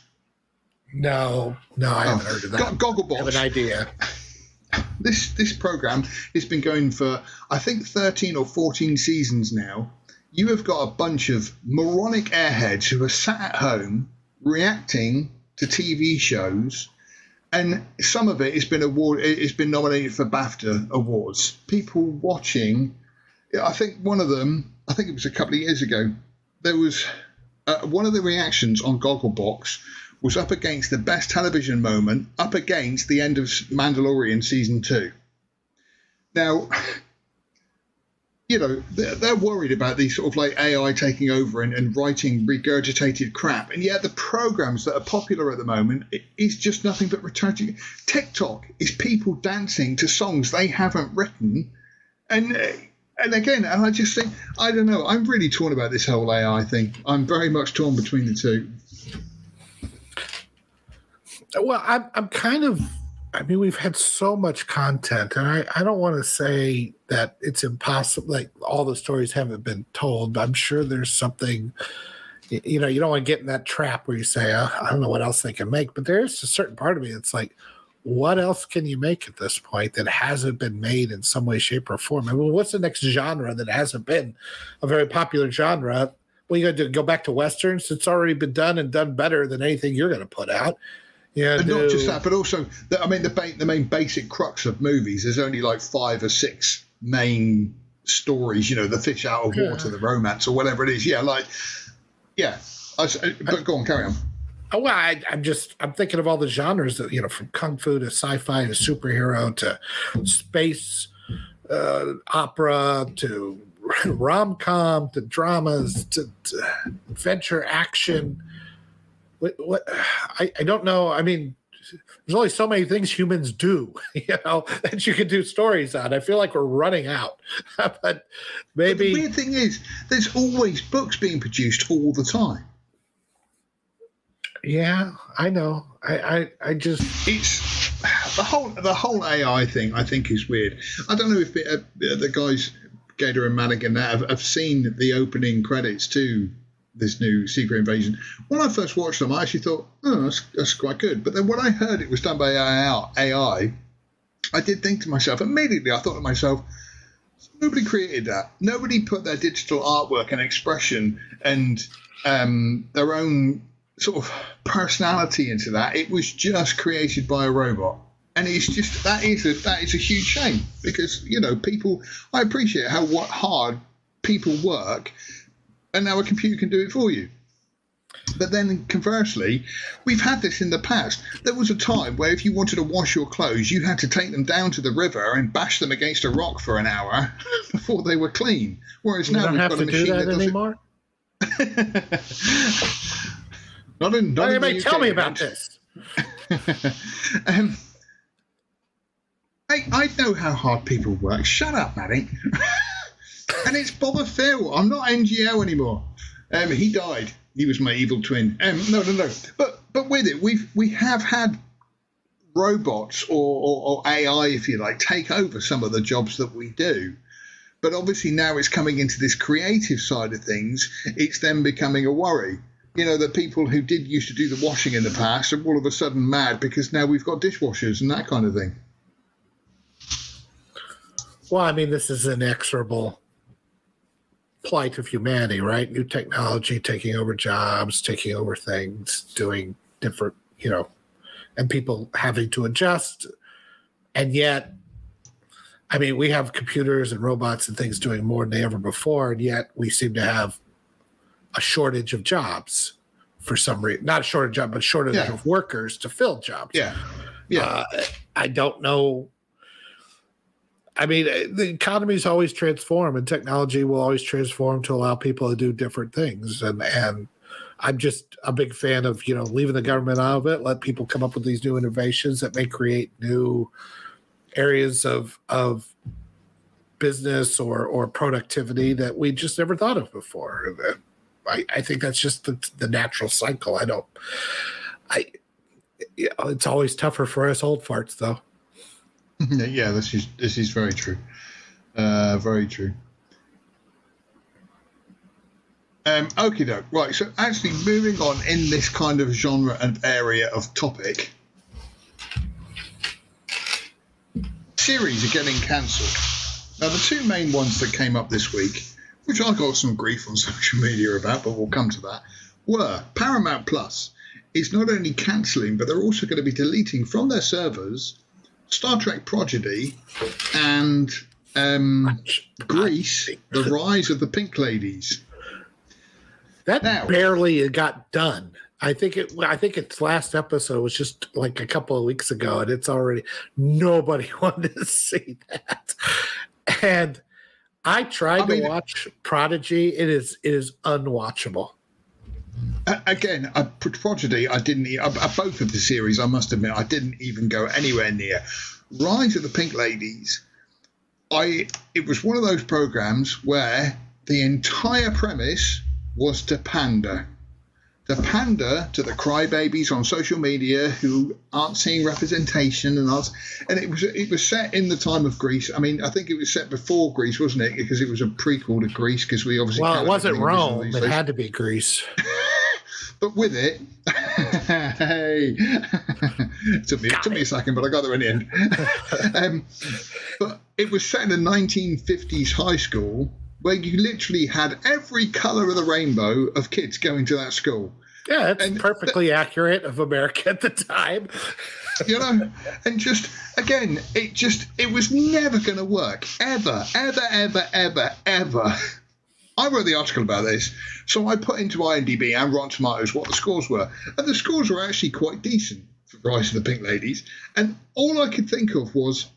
No, I haven't heard of that. Gogglebox. I have an idea. This program has been going for, I think, 13 or 14 seasons now. You have got a bunch of moronic airheads who are sat at home reacting to TV shows, and some of it has been nominated for BAFTA awards. People watching, I think one of them, I think it was a couple of years ago, there was one of the reactions on Gogglebox was up against the best television moment, up against the end of Mandalorian Season 2. Now, you know, they're worried about these sort of like AI taking over and writing regurgitated crap. And yet the programs that are popular at the moment is just nothing but retarded. TikTok is people dancing to songs they haven't written. And I just think, I don't know, I'm really torn about this whole AI thing. I'm very much torn between the two. Well, I'm kind of, I mean, we've had so much content, and I don't want to say that it's impossible, like all the stories haven't been told, but I'm sure there's something, you know, you don't want to get in that trap where you say, I don't know what else they can make, but there's a certain part of me that's like, what else can you make at this point that hasn't been made in some way, shape, or form? I mean, what's the next genre that hasn't been a very popular genre? Well, you're going to go back to Westerns. It's already been done and done better than anything you're going to put out. Yeah, and not just that, but also, the main basic crux of movies, there's only like 5 or 6 main stories, you know, the fish out of water, the romance, or whatever it is. Yeah, like, yeah. But go on, carry on. Oh, well, I'm thinking of all the genres, that, you know, from kung fu to sci-fi to superhero to space opera to rom-com to dramas to adventure action. What I don't know. I mean, there's only so many things humans do, you know, that you can do stories on. I feel like we're running out. But maybe. But the weird thing is, there's always books being produced all the time. Yeah, I know. I just it's the whole AI thing. I think is weird. I don't know if the guys Gator and Madigan have seen the opening credits too. This new Secret Invasion. When I first watched them, I actually thought, oh, that's quite good. But then when I heard it was done by AI, I did think to myself, immediately I thought to myself, nobody created that. Nobody put their digital artwork and expression and their own sort of personality into that. It was just created by a robot. And it's just, that is a huge shame because, you know, people, I appreciate what hard people work. And now a computer can do it for you. But then conversely, we've had this in the past. There was a time where if you wanted to wash your clothes, you had to take them down to the river and bash them against a rock for an hour before they were clean. Whereas now we've got a machine that does it. You don't have to do that anymore? Not in the UK. Tell me about this. I know how hard people work. Shut up, Maddie. And it's Boba Phil. I'm not NGO anymore. He died. He was my evil twin. No. But with it, we have had robots or AI, if you like, take over some of the jobs that we do. But obviously now it's coming into this creative side of things. It's then becoming a worry. You know, the people who did used to do the washing in the past are all of a sudden mad because now we've got dishwashers and that kind of thing. Well, I mean, this is inexorable plight of humanity, right? New technology taking over jobs, taking over things, doing different, you know, and people having to adjust. And yet, I mean, we have computers and robots and things doing more than ever before, and yet we seem to have a shortage of jobs for some reason. Not a shortage of jobs, but a shortage of workers to fill jobs. Yeah. I don't know. I mean, the economies always transform, and technology will always transform to allow people to do different things. And I'm just a big fan of, you know, leaving the government out of it, let people come up with these new innovations that may create new areas of business or productivity that we just never thought of before. I think that's just the natural cycle. It's always tougher for us old farts, though. Yeah, this is very true. Very true. Okie doke. Right, so actually moving on in this kind of genre and area of topic, series are getting cancelled. Now, the two main ones that came up this week, which I got some grief on social media about, but we'll come to that, were Paramount Plus is not only cancelling, but they're also going to be deleting from their servers Star Trek Prodigy and Grease, The Rise of the Pink Ladies. That now, barely got done. I think its last episode was just like a couple of weeks ago, and it's already nobody wanted to see that. And I tried to watch Prodigy. It is unwatchable. Again, Prodigy, I didn't. Both of the series, I must admit, I didn't even go anywhere near. Rise of the Pink Ladies, it was one of those programs where the entire premise was to pander. To pander to the crybabies on social media who aren't seeing representation, and it was set in the time of Grease. I mean, I think it was set before Grease, wasn't it? Because it was a prequel to Grease. Because we obviously it wasn't Rome; it had to be Grease. But with it, hey, it took me a second, but I got there in the end. But it was set in a 1950s high school, where you literally had every colour of the rainbow of kids going to that school. Yeah, that's perfectly accurate of America at the time. You know, and just, again, it was never going to work. Ever, ever, ever, ever, ever. I wrote the article about this, so I put into IMDb and Rotten Tomatoes what the scores were. And the scores were actually quite decent for Rise of the Pink Ladies. And all I could think of was,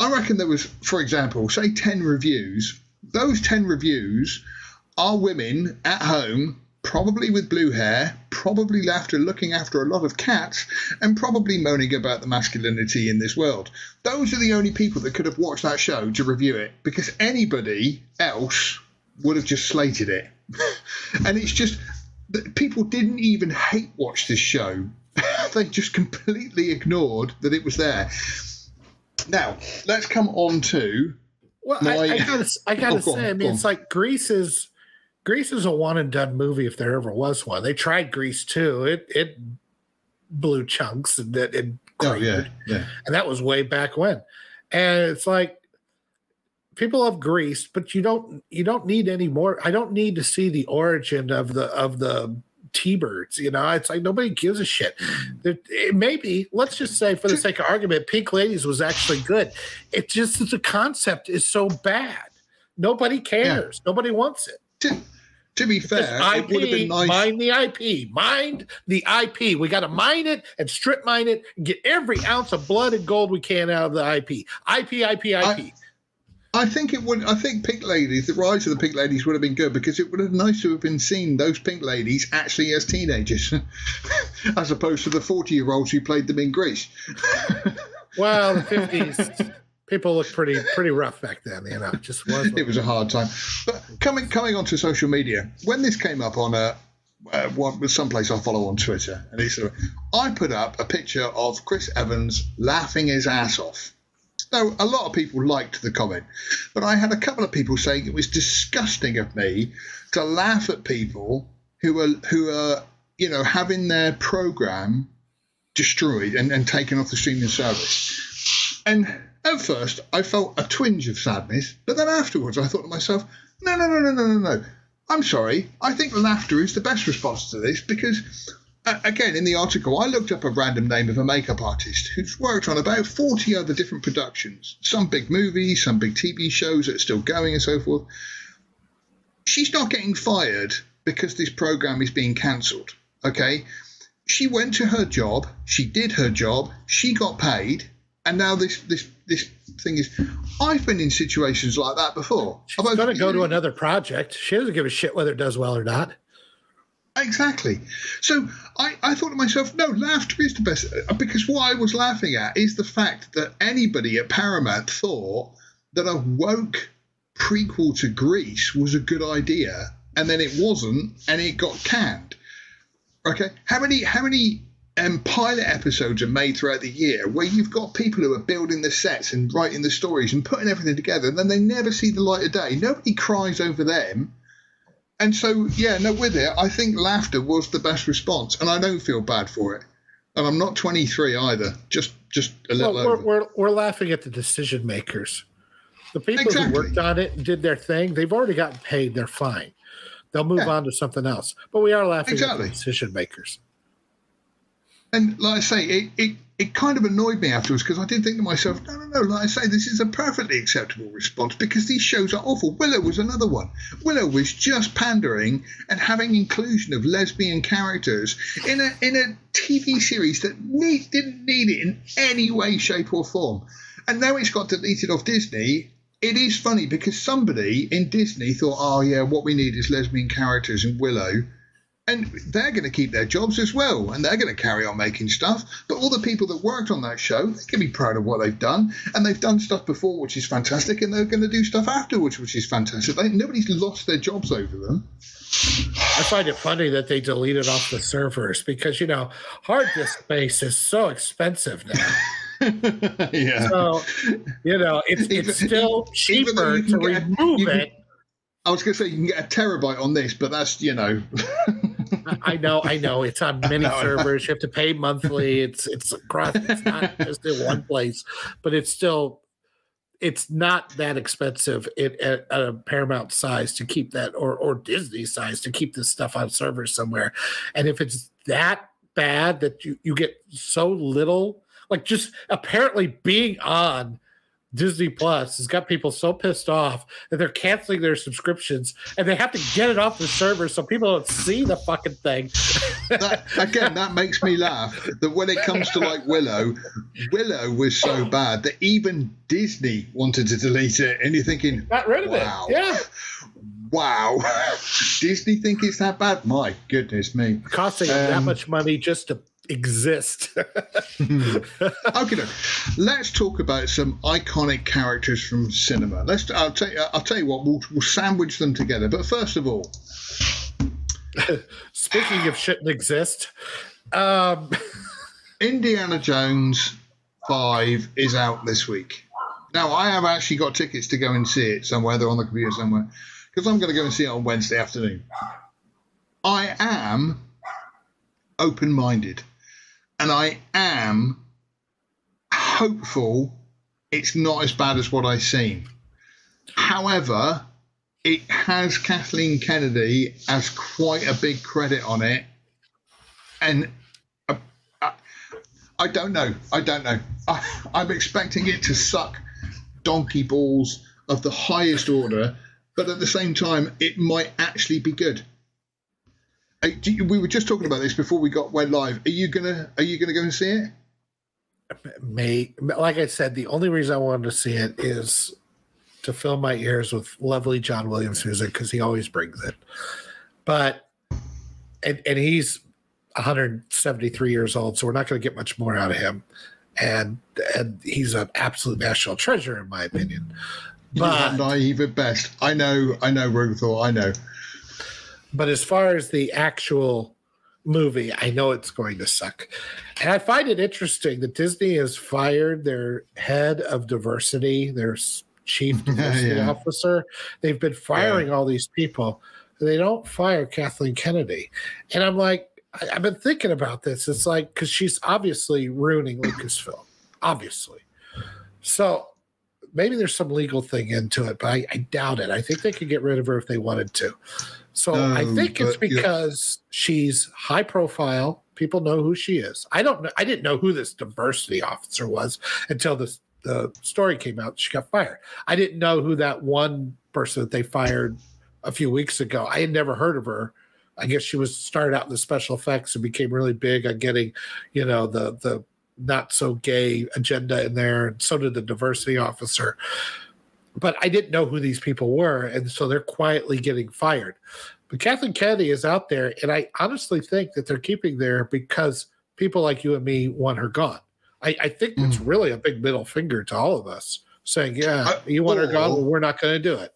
I reckon there was, for example, say 10 reviews. Those 10 reviews are women at home, probably with blue hair, probably after looking after a lot of cats, and probably moaning about the masculinity in this world. Those are the only people that could have watched that show to review it, because anybody else would have just slated it. And it's just that people didn't even hate watch this show. They just completely ignored that it was there. Now, let's come on to... Well, I gotta say, I mean, it's like Grease is a one and done movie if there ever was one. They tried Grease 2; it blew chunks, and it and that was way back when. And it's like people love Grease, but you don't need any more. I don't need to see the origin of the T-birds, you know. It's like nobody gives a shit. Maybe, let's just say, for the sake of argument, Pink Ladies was actually good. It's just that the concept is so bad. Nobody cares. Yeah. Nobody wants it. To be fair, it would have been nice. Mine the IP. Mind the IP. We got to mine it and strip mine it and get every ounce of blood and gold we can out of the IP. IP. I think Pink Ladies, the Rise of the Pink Ladies, would have been good because it would have been nice to have been seen those Pink Ladies actually as teenagers, as opposed to the 40-year-olds who played them in Grease. Well, the '50s people looked pretty rough back then, you know. It was a hard time. But coming onto social media, when this came up on someplace I follow on Twitter, and I put up a picture of Chris Evans laughing his ass off. So a lot of people liked the comment, but I had a couple of people saying it was disgusting of me to laugh at people who are you know, having their program destroyed and taken off the streaming service. And at first I felt a twinge of sadness, but then afterwards I thought to myself, no. I'm sorry. I think laughter is the best response to this because... Again, in the article, I looked up a random name of a makeup artist who's worked on about 40 other different productions, some big movies, some big TV shows that are still going and so forth. She's not getting fired because this program is being cancelled, okay? She went to her job, she did her job, she got paid, and now this thing is... I've been in situations like that before. She's going to go to another project. She doesn't give a shit whether it does well or not. Exactly. So I thought to myself, no, laughter is the best. Because what I was laughing at is the fact that anybody at Paramount thought that a woke prequel to Grease was a good idea, and then it wasn't, and it got canned. Okay? How many And pilot episodes are made throughout the year where you've got people who are building the sets and writing the stories and putting everything together, and then they never see the light of day. Nobody cries over them. And so, yeah, no, with it, I think laughter was the best response, and I don't feel bad for it. And I'm not 23 either, just a little over. We're laughing at the decision makers. The people who worked on it and did their thing, they've already gotten paid, they're fine. They'll move on to something else. But we are laughing at the decision makers. And like I say, it kind of annoyed me afterwards because I did think to myself, no, like I say, this is a perfectly acceptable response because these shows are awful. Willow was another one. Willow was just pandering and having inclusion of lesbian characters in a TV series that didn't need it in any way, shape or form. And now it's got deleted off Disney. It is funny because somebody in Disney thought, oh, yeah, what we need is lesbian characters in Willow. And they're going to keep their jobs as well, and they're going to carry on making stuff. But all the people that worked on that show, they can be proud of what they've done, and they've done stuff before, which is fantastic, and they're going to do stuff afterwards, which is fantastic. Nobody's lost their jobs over them. I find it funny that they deleted off the servers because, you know, hard disk space is so expensive now. Yeah. So, you know, it's still cheaper to remove it. I was going to say you can get a terabyte on this, but that's, you know. I know. It's on many servers. You have to pay monthly. It's across. It's not just in one place, but it's still, it's not that expensive at a Paramount size to keep that or Disney size to keep this stuff on servers somewhere. And if it's that bad that you get so little, like just apparently being on Disney Plus has got people so pissed off that they're canceling their subscriptions and they have to get it off the server so people don't see the fucking thing. That makes me laugh. That when it comes to like Willow was so bad that even Disney wanted to delete it. And you're thinking, got rid of it. Yeah. Wow. Disney think it's that bad? My goodness me. Costing that much money just to exist. Okay, let's talk about some iconic characters from cinema. I'll tell you what, we'll sandwich them together. But first of all, speaking of shouldn't exist, Indiana Jones 5 is out this week. Now I have actually got tickets to go and see it somewhere. They're on the computer somewhere because I'm going to go and see it on Wednesday afternoon. I am open-minded. And I am hopeful it's not as bad as what I've seen. However, it has Kathleen Kennedy as quite a big credit on it. And I don't know. I'm expecting it to suck donkey balls of the highest order. But at the same time, it might actually be good. We were just talking about this before we went live. Are you gonna go and see it? Like I said, the only reason I wanted to see it is to fill my ears with lovely John Williams music because he always brings it. But and he's 173 years old, so we're not going to get much more out of him. And he's an absolute national treasure in my opinion. But naive at best. I know, Ruthor. I know. But as far as the actual movie, I know it's going to suck. And I find it interesting that Disney has fired their head of diversity, their chief diversity officer. They've been firing all these people. They don't fire Kathleen Kennedy. And I'm like, I've been thinking about this. It's like, because she's obviously ruining Lucasfilm, obviously. So maybe there's some legal thing into it, but I doubt it. I think they could get rid of her if they wanted to. So I think it's because she's high profile. People know who she is. I don't know. I didn't know who this diversity officer was until the story came out. She got fired. I didn't know who that one person that they fired a few weeks ago. I had never heard of her. I guess she was started out in the special effects and became really big on getting, you know, the not so gay agenda in there. And so did the diversity officer. But I didn't know who these people were, and so they're quietly getting fired. But Kathleen Kennedy is out there, and I honestly think that they're keeping there because people like you and me want her gone. I think it's really a big middle finger to all of us saying, yeah, you want her gone, well, we're not going to do it.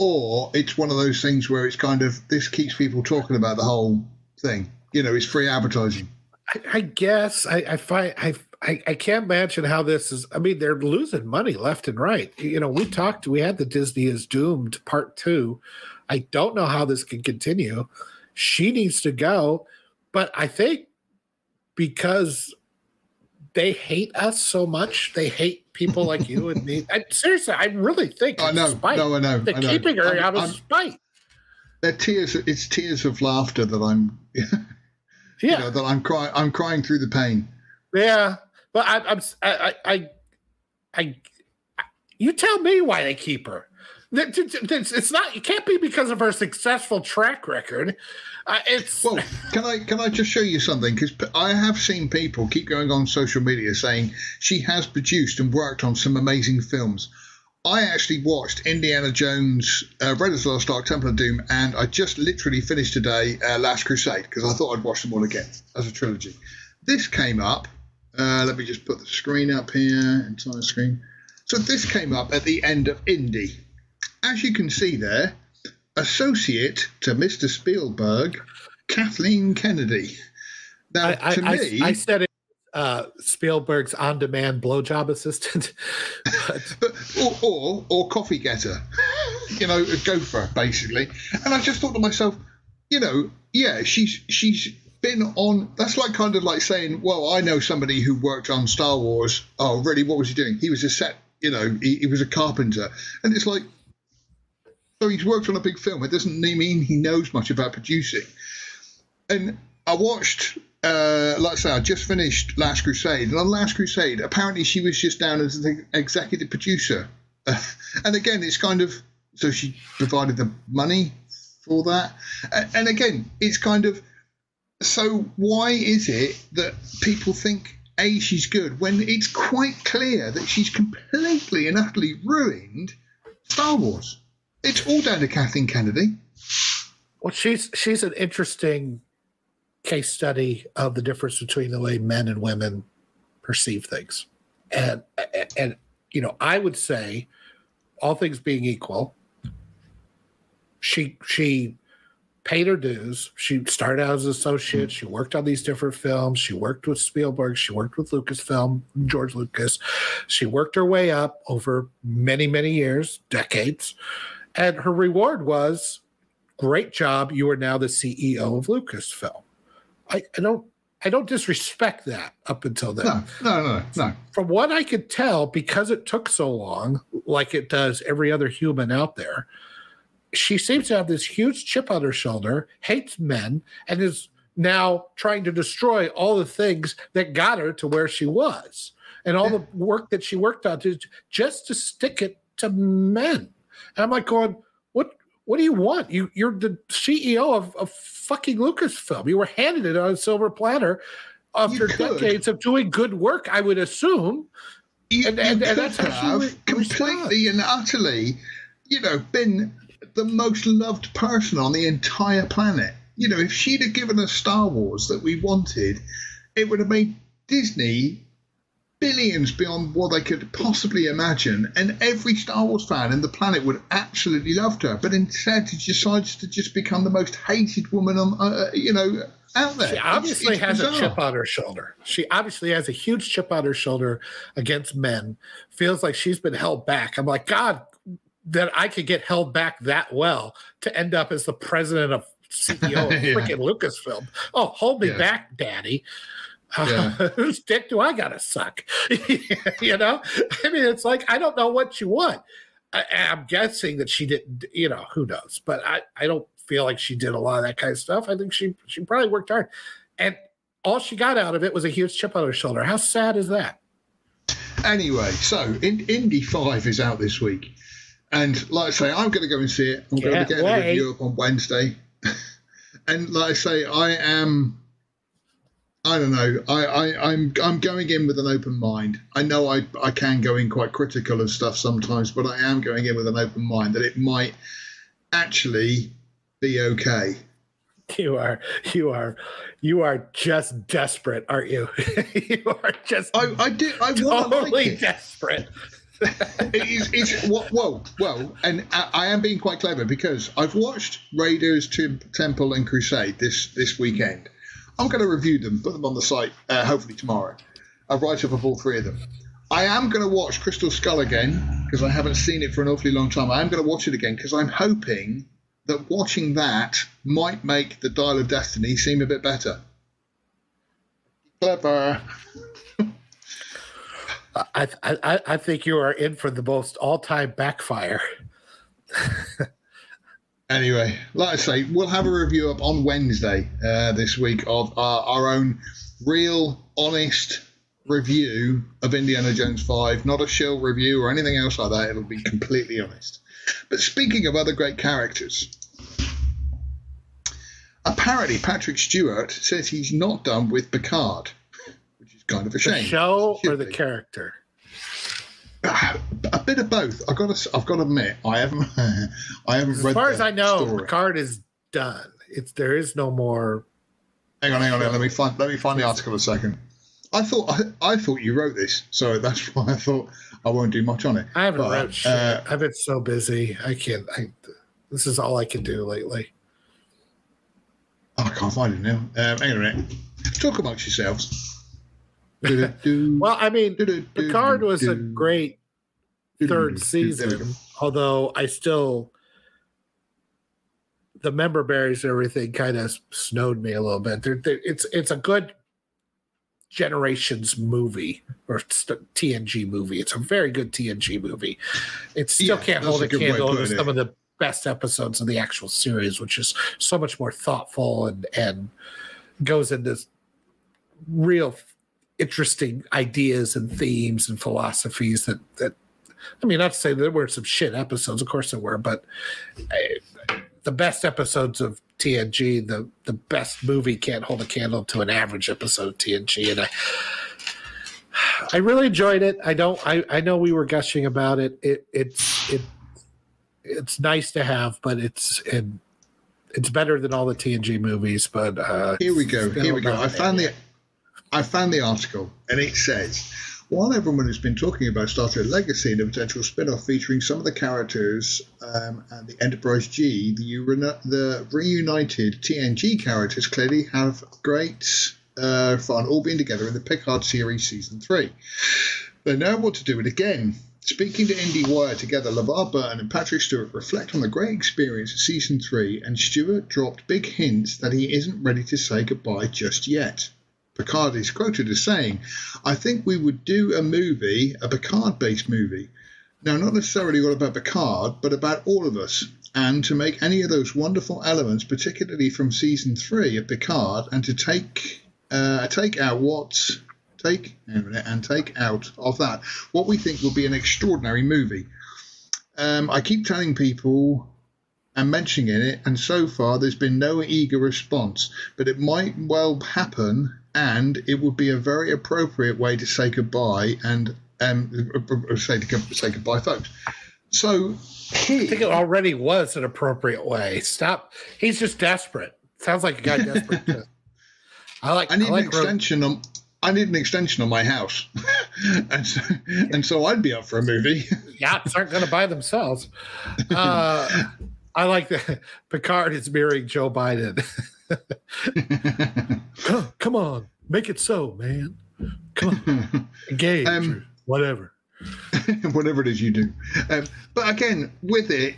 Or it's one of those things where it's kind of, this keeps people talking about the whole thing. You know, it's free advertising. I guess I can't imagine how this is. I mean, they're losing money left and right. You know, we had the Disney is Doomed Part 2. I don't know how this can continue. She needs to go. But I think because they hate us so much, they hate people like you and me. Seriously, I really think they're keeping her out of spite. They're tears. It's tears of laughter that I'm. Yeah, you know, that I'm crying. I'm crying through the pain. Yeah, but I you tell me why they keep her. It's not. It can't be because of her successful track record. Well, can I just show you something? Because I have seen people keep going on social media saying she has produced and worked on some amazing films. I actually watched Indiana Jones, Raiders of the Lost Ark, Temple of Doom, and I just literally finished today Last Crusade because I thought I'd watch them all again as a trilogy. This came up. Let me just put the screen up here, entire screen. So this came up at the end of Indy. As you can see there, associate to Mr. Spielberg, Kathleen Kennedy. Now, to me, I said it. Spielberg's on-demand blowjob assistant, or coffee getter, you know, a gopher basically. And I just thought to myself, you know, yeah, she's been on. That's like kind of like saying, well, I know somebody who worked on Star Wars. Oh, really? What was he doing? He was a set, you know, he was a carpenter, and it's like, so he's worked on a big film. It doesn't mean he knows much about producing. And I watched. Like I say, I just finished Last Crusade, and on Last Crusade, apparently she was just down as the executive producer. And again, it's kind of, so she provided the money for that. And again, it's kind of, so why is it that people think, A, she's good, when it's quite clear that she's completely and utterly ruined Star Wars? It's all down to Kathleen Kennedy. Well, she's an interesting case study of the difference between the way men and women perceive things. And you know, I would say, all things being equal, she paid her dues. She started out as an associate. She worked on these different films. She worked with Spielberg. She worked with Lucasfilm, George Lucas. She worked her way up over many, many years, decades. And her reward was, great job. You are now the CEO of Lucasfilm. I don't disrespect that up until then. No. From what I could tell, because it took so long, like it does every other human out there, she seems to have this huge chip on her shoulder, hates men, and is now trying to destroy all the things that got her to where she was, and all the work that she worked on to, just to stick it to men. And I'm like going, what do you want? You're the CEO of fucking Lucasfilm. You were handed it on a silver platter after decades of doing good work, I would assume. And that's how she completely and utterly, you know, been the most loved person on the entire planet. You know, if she'd have given us Star Wars that we wanted, it would have made Disney billions beyond what they could possibly imagine, and every Star Wars fan in the planet would absolutely love her. But instead, she decides to just become the most hated woman on, you know, out there. She obviously has a chip on her shoulder. She obviously has a huge chip on her shoulder against men. Feels like she's been held back. I'm like, God, that I could get held back that well to end up as the president of CEO of freaking Lucasfilm. Oh, hold me back, Daddy. Whose dick do I gotta suck? You know, I mean, it's like, I don't know what you want. I'm guessing that she didn't, you know, who knows? But I don't feel like she did a lot of that kind of stuff. I think she probably worked hard, and all she got out of it was a huge chip on her shoulder. How sad is that? Anyway, so Indy 5 is out this week, and like I say, I'm going to go and see it. I'm going to get a review up on Wednesday, and like I say, I am. I don't know. I'm going in with an open mind. I know I can go in quite critical of stuff sometimes, but I am going in with an open mind that it might actually be okay. You are just desperate, aren't you? You are just. I totally like it. Desperate. It's well, and I am being quite clever because I've watched Raiders, Temple, and Crusade this weekend. I'm going to review them, put them on the site, hopefully tomorrow. A write-up of all three of them. I am going to watch Crystal Skull again, because I haven't seen it for an awfully long time. I am going to watch it again, because I'm hoping that watching that might make The Dial of Destiny seem a bit better. Clever. I think you are in for the most all-time backfire. Anyway, like I say, we'll have a review up on Wednesday this week of our own real, honest review of Indiana Jones 5. Not a shill review or anything else like that. It'll be completely honest. But speaking of other great characters, apparently Patrick Stewart says he's not done with Picard, which is kind of a shame. The show or the character? A bit of both. I've got to admit, I haven't read. As far as I know, story. Picard is done. There is no more. Hang on. Let me find the article a second. I thought you wrote this, so that's why I thought I won't do much on it. I haven't wrote shit. I've been so busy. This is all I can do lately. Oh, I can't find it now. Hang on a minute. Talk amongst yourselves. Well, I mean, Picard was a great third season, although I still, the member berries and everything kind of snowed me a little bit. It's a good Generations movie or TNG movie. It's a very good TNG movie. It still can't hold a candle to some of the best episodes of the actual series, which is so much more thoughtful and goes into real interesting ideas and themes and philosophies that I mean, not to say there were some shit episodes, of course there were, but the best episodes of TNG, the best movie can't hold a candle to an average episode of TNG, and I really enjoyed it. I know we were gushing about it. It's nice to have, but it's better than all the TNG movies. But here we go. I found the article, and it says, while everyone has been talking about Star Trek Legacy and a potential spin-off featuring some of the characters and the Enterprise G, the reunited TNG characters clearly have great fun all being together in the Picard series Season 3. They now want to do it again. Speaking to IndieWire together, LeVar Burton and Patrick Stewart reflect on the great experience of Season 3, and Stewart dropped big hints that he isn't ready to say goodbye just yet. Picard is quoted as saying, "I think we would do a movie, a Picard-based movie. Now, not necessarily all about Picard, but about all of us. And to make any of those wonderful elements, particularly from Season 3 of Picard, and to take out of that what we think will be an extraordinary movie. I keep telling people and mentioning it, and so far there's been no eager response. But it might well happen, and it would be a very appropriate way to say goodbye and say goodbye, folks." So I think it already was an appropriate way. Stop. He's just desperate. Sounds like a guy desperate. Too. I need an extension on my house, and so I'd be up for a movie. Yachts aren't going to buy themselves. I like that Picard is marrying Joe Biden. Oh, come on, make it so, man. Come on, engage, whatever. Whatever it is you do. But again, with it,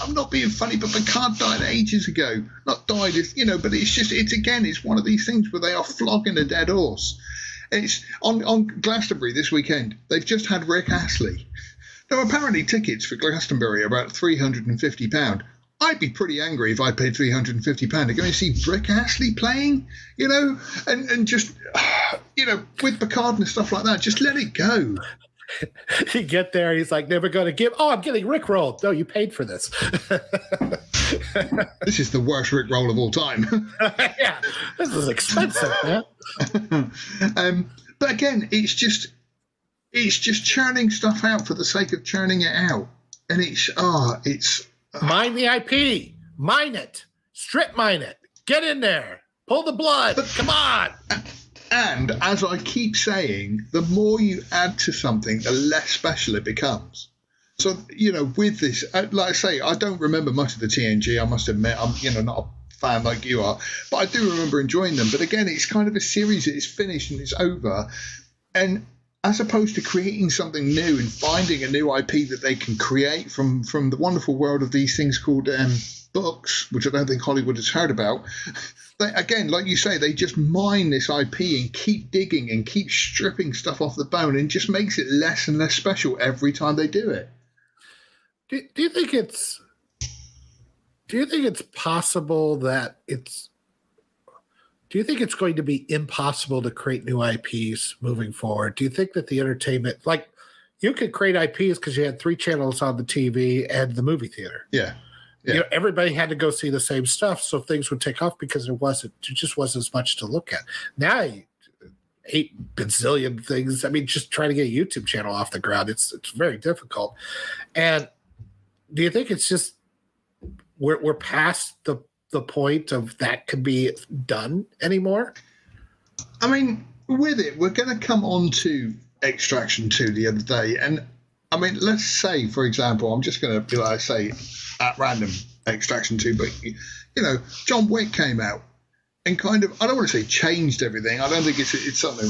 I'm not being funny, but Picard died ages ago. Not died, but it's just, it's one of these things where they are flogging a dead horse. It's on Glastonbury this weekend. They've just had Rick Astley. Now, apparently tickets for Glastonbury are about £350. I'd be pretty angry if I paid £350 to go and see Rick Astley playing, and just, with Picard and stuff like that. Just let it go. You get there, he's like, never going to give. Oh, I'm getting Rickrolled. No, you paid for this. This is the worst Rickroll of all time. Yeah, this is expensive, man. But again, it's just churning stuff out for the sake of churning it out. And it's mine the IP. Mine it. Strip mine it. Get in there. Pull the blood. Come on. And as I keep saying, the more you add to something, the less special it becomes. So, you know, with this, like I say, I don't remember much of the TNG, I must admit. I'm, you know, not a fan like you are, but I do remember enjoying them. But again, it's kind of a series that is finished and it's over. And as opposed to creating something new and finding a new IP that they can create from the wonderful world of these things called books, which I don't think Hollywood has heard about, they, again, like you say, they just mine this IP and keep digging and keep stripping stuff off the bone, and just makes it less and less special every time they do it. Do you think it's possible that it's, do you think it's going to be impossible to create new IPs moving forward? Do you think that the entertainment, like, you could create IPs because you had three channels on the TV and the movie theater. Yeah. Yeah. You know, everybody had to go see the same stuff, so things would take off because there just wasn't as much to look at. Now, 8 bazillion things. I mean, just trying to get a YouTube channel off the ground, it's very difficult. And do you think it's just we're past the point of that could be done anymore? I mean, with it, we're going to come on to Extraction 2 the other day. And, I mean, let's say, for example, I'm just going to, like I say, at random, Extraction 2, but, you know, John Wick came out and kind of, I don't want to say changed everything. I don't think it's something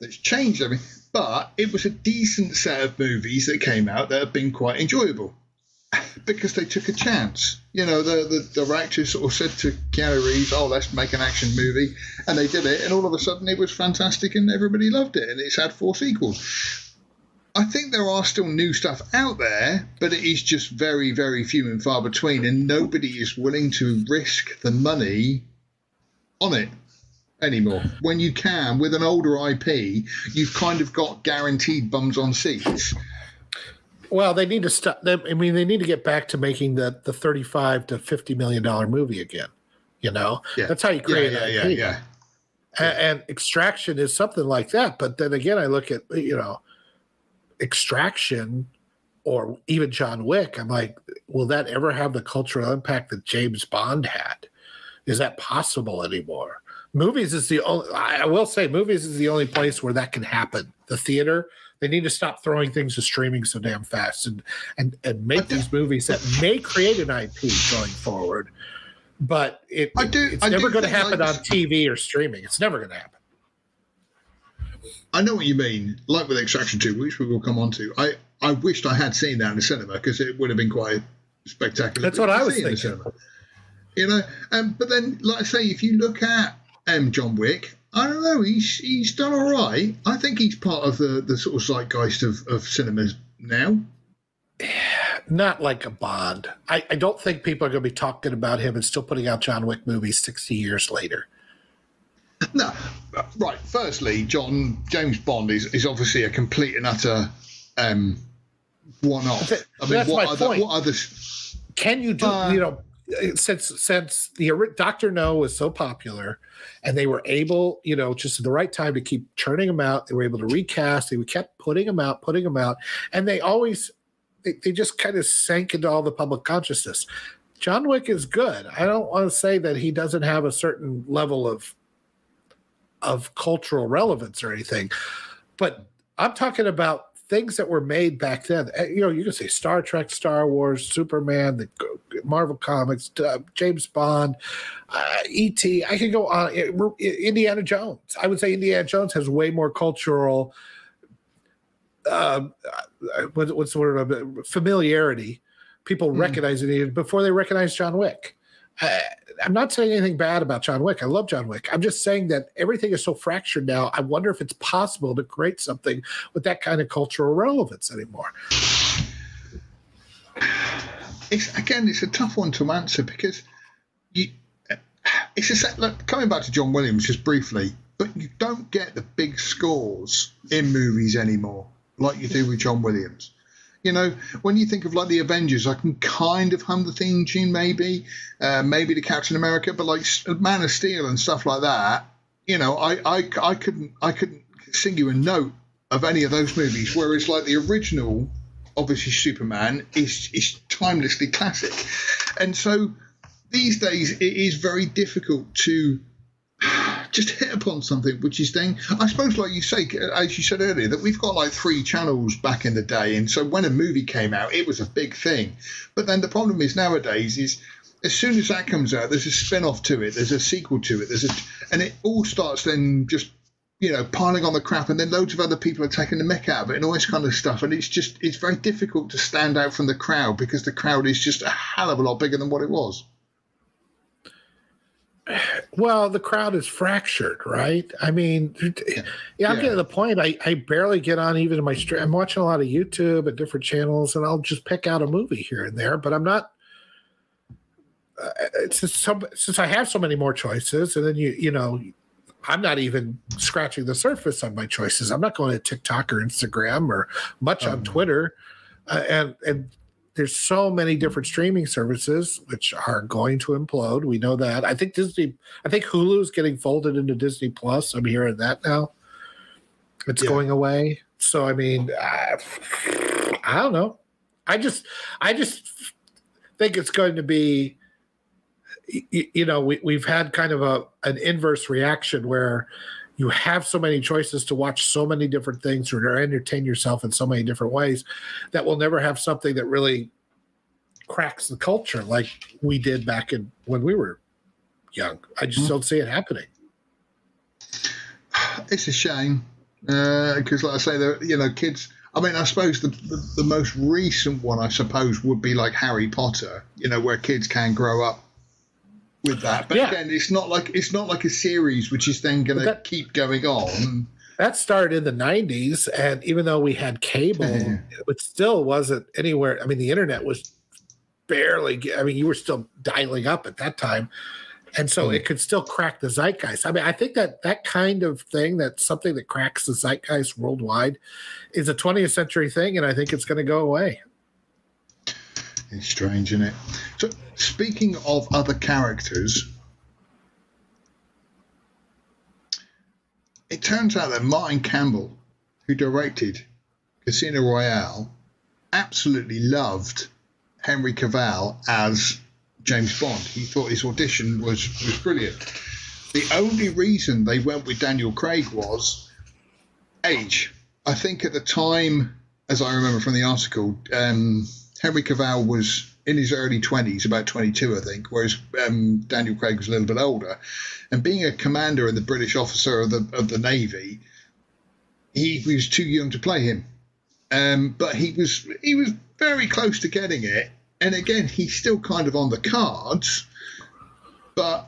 that's changed everything. But it was a decent set of movies that came out that have been quite enjoyable, because they took a chance. You know, the director sort of said to Keanu Reeves, oh, let's make an action movie, and they did it, and all of a sudden it was fantastic and everybody loved it, and it's had 4 sequels. I think there are still new stuff out there, but it is just very, very few and far between, and nobody is willing to risk the money on it anymore. When you can, with an older IP, you've kind of got guaranteed bums on seats. Well, they need to stop. I mean, they need to get back to making the $35 to $50 million movie again. You know, yeah. That's how you create an IP. Yeah. And Extraction is something like that. But then again, I look at, you know, Extraction or even John Wick. I'm like, will that ever have the cultural impact that James Bond had? Is that possible anymore? Movies is the only place where that can happen. The theater. They need to stop throwing things to streaming so damn fast and make these movies that may create an IP going forward. But it's never going to happen on TV or streaming. It's never going to happen. I know what you mean. Like with Extraction 2, which we will come on to. I wished I had seen that in the cinema because it would have been quite spectacular. That's what I was thinking. You know, but then, like I say, if you look at John Wick, I don't know, he's done all right. I think he's part of the sort of zeitgeist of cinemas now. Not like a Bond. I don't think people are going to be talking about him and still putting out John Wick movies 60 years later. No. Right. Firstly, James Bond is obviously a complete and utter one-off. I mean, what other can you do, you know, since the Dr. No was so popular and they were able, you know, just at the right time to keep churning them out, they were able to recast, they kept putting them out, and they always, they just kind of sank into all the public consciousness. John Wick is good. I don't want to say that he doesn't have a certain level of cultural relevance or anything, but I'm talking about things that were made back then. You know, you can say Star Trek, Star Wars, Superman, the Marvel Comics, James Bond, E.T. I could go on. Indiana Jones. I would say Indiana Jones has way more cultural what's the word? Familiarity. People recognize it before they recognize John Wick. I'm not saying anything bad about John Wick. I love John Wick. I'm just saying that everything is so fractured now. I wonder if it's possible to create something with that kind of cultural relevance anymore. It's a tough one to answer because look, coming back to John Williams just briefly, but you don't get the big scores in movies anymore like you do with John Williams. You know, when you think of like the Avengers, I can kind of hum the theme tune, maybe to Captain America, but like Man of Steel and stuff like that, you know, I couldn't sing you a note of any of those movies. Whereas like the original, obviously Superman is timelessly classic, and so these days it is very difficult to just hit upon something which is then, I suppose, like you say, as you said earlier, that we've got like three channels back in the day, and so when a movie came out, it was a big thing. But then the problem is nowadays is as soon as that comes out, there's a spin-off to it, there's a sequel to it, and it all starts then just, you know, piling on the crap, and then loads of other people are taking the mick out of it and all this kind of stuff. And it's just, it's very difficult to stand out from the crowd because the crowd is just a hell of a lot bigger than what it was. Well, the crowd is fractured, right? I mean, yeah, I'm getting to the point. I barely get on even in my stream. I'm watching a lot of YouTube and different channels, and I'll just pick out a movie here and there, but I'm not. Since I have so many more choices, and then you know, I'm not even scratching the surface on my choices. I'm not going to TikTok or Instagram or much on Twitter, and there's so many different streaming services which are going to implode. We know that. I think Hulu is getting folded into Disney Plus. I'm hearing that now. It's going away. So I mean, I don't know. I just think it's going to be. You know, we've had kind of an inverse reaction where you have so many choices to watch so many different things or entertain yourself in so many different ways that we'll never have something that really cracks the culture like we did back in when we were young. I just don't see it happening. It's a shame because, like I say, you know, kids. I mean, I suppose the most recent one, I suppose, would be like Harry Potter. You know, where kids can grow up with that, but again, it's not like a series which is then going to keep going on. That started in the 90s, and even though we had cable, it still wasn't anywhere. I mean, the internet was barely. I mean, you were still dialing up at that time, and so it could still crack the zeitgeist. I mean, I think that kind of thing, that's something that cracks the zeitgeist worldwide, is a 20th century thing, and I think it's going to go away. It's strange, isn't it? So, speaking of other characters, it turns out that Martin Campbell, who directed Casino Royale, absolutely loved Henry Cavill as James Bond. He thought his audition was brilliant. The only reason they went with Daniel Craig was age. I think at the time, as I remember from the article, Henry Cavill was in his early 20s, about 22, I think, whereas Daniel Craig was a little bit older. And being a commander and the British officer of the Navy, he was too young to play him. But he was very close to getting it. And again, he's still kind of on the cards. But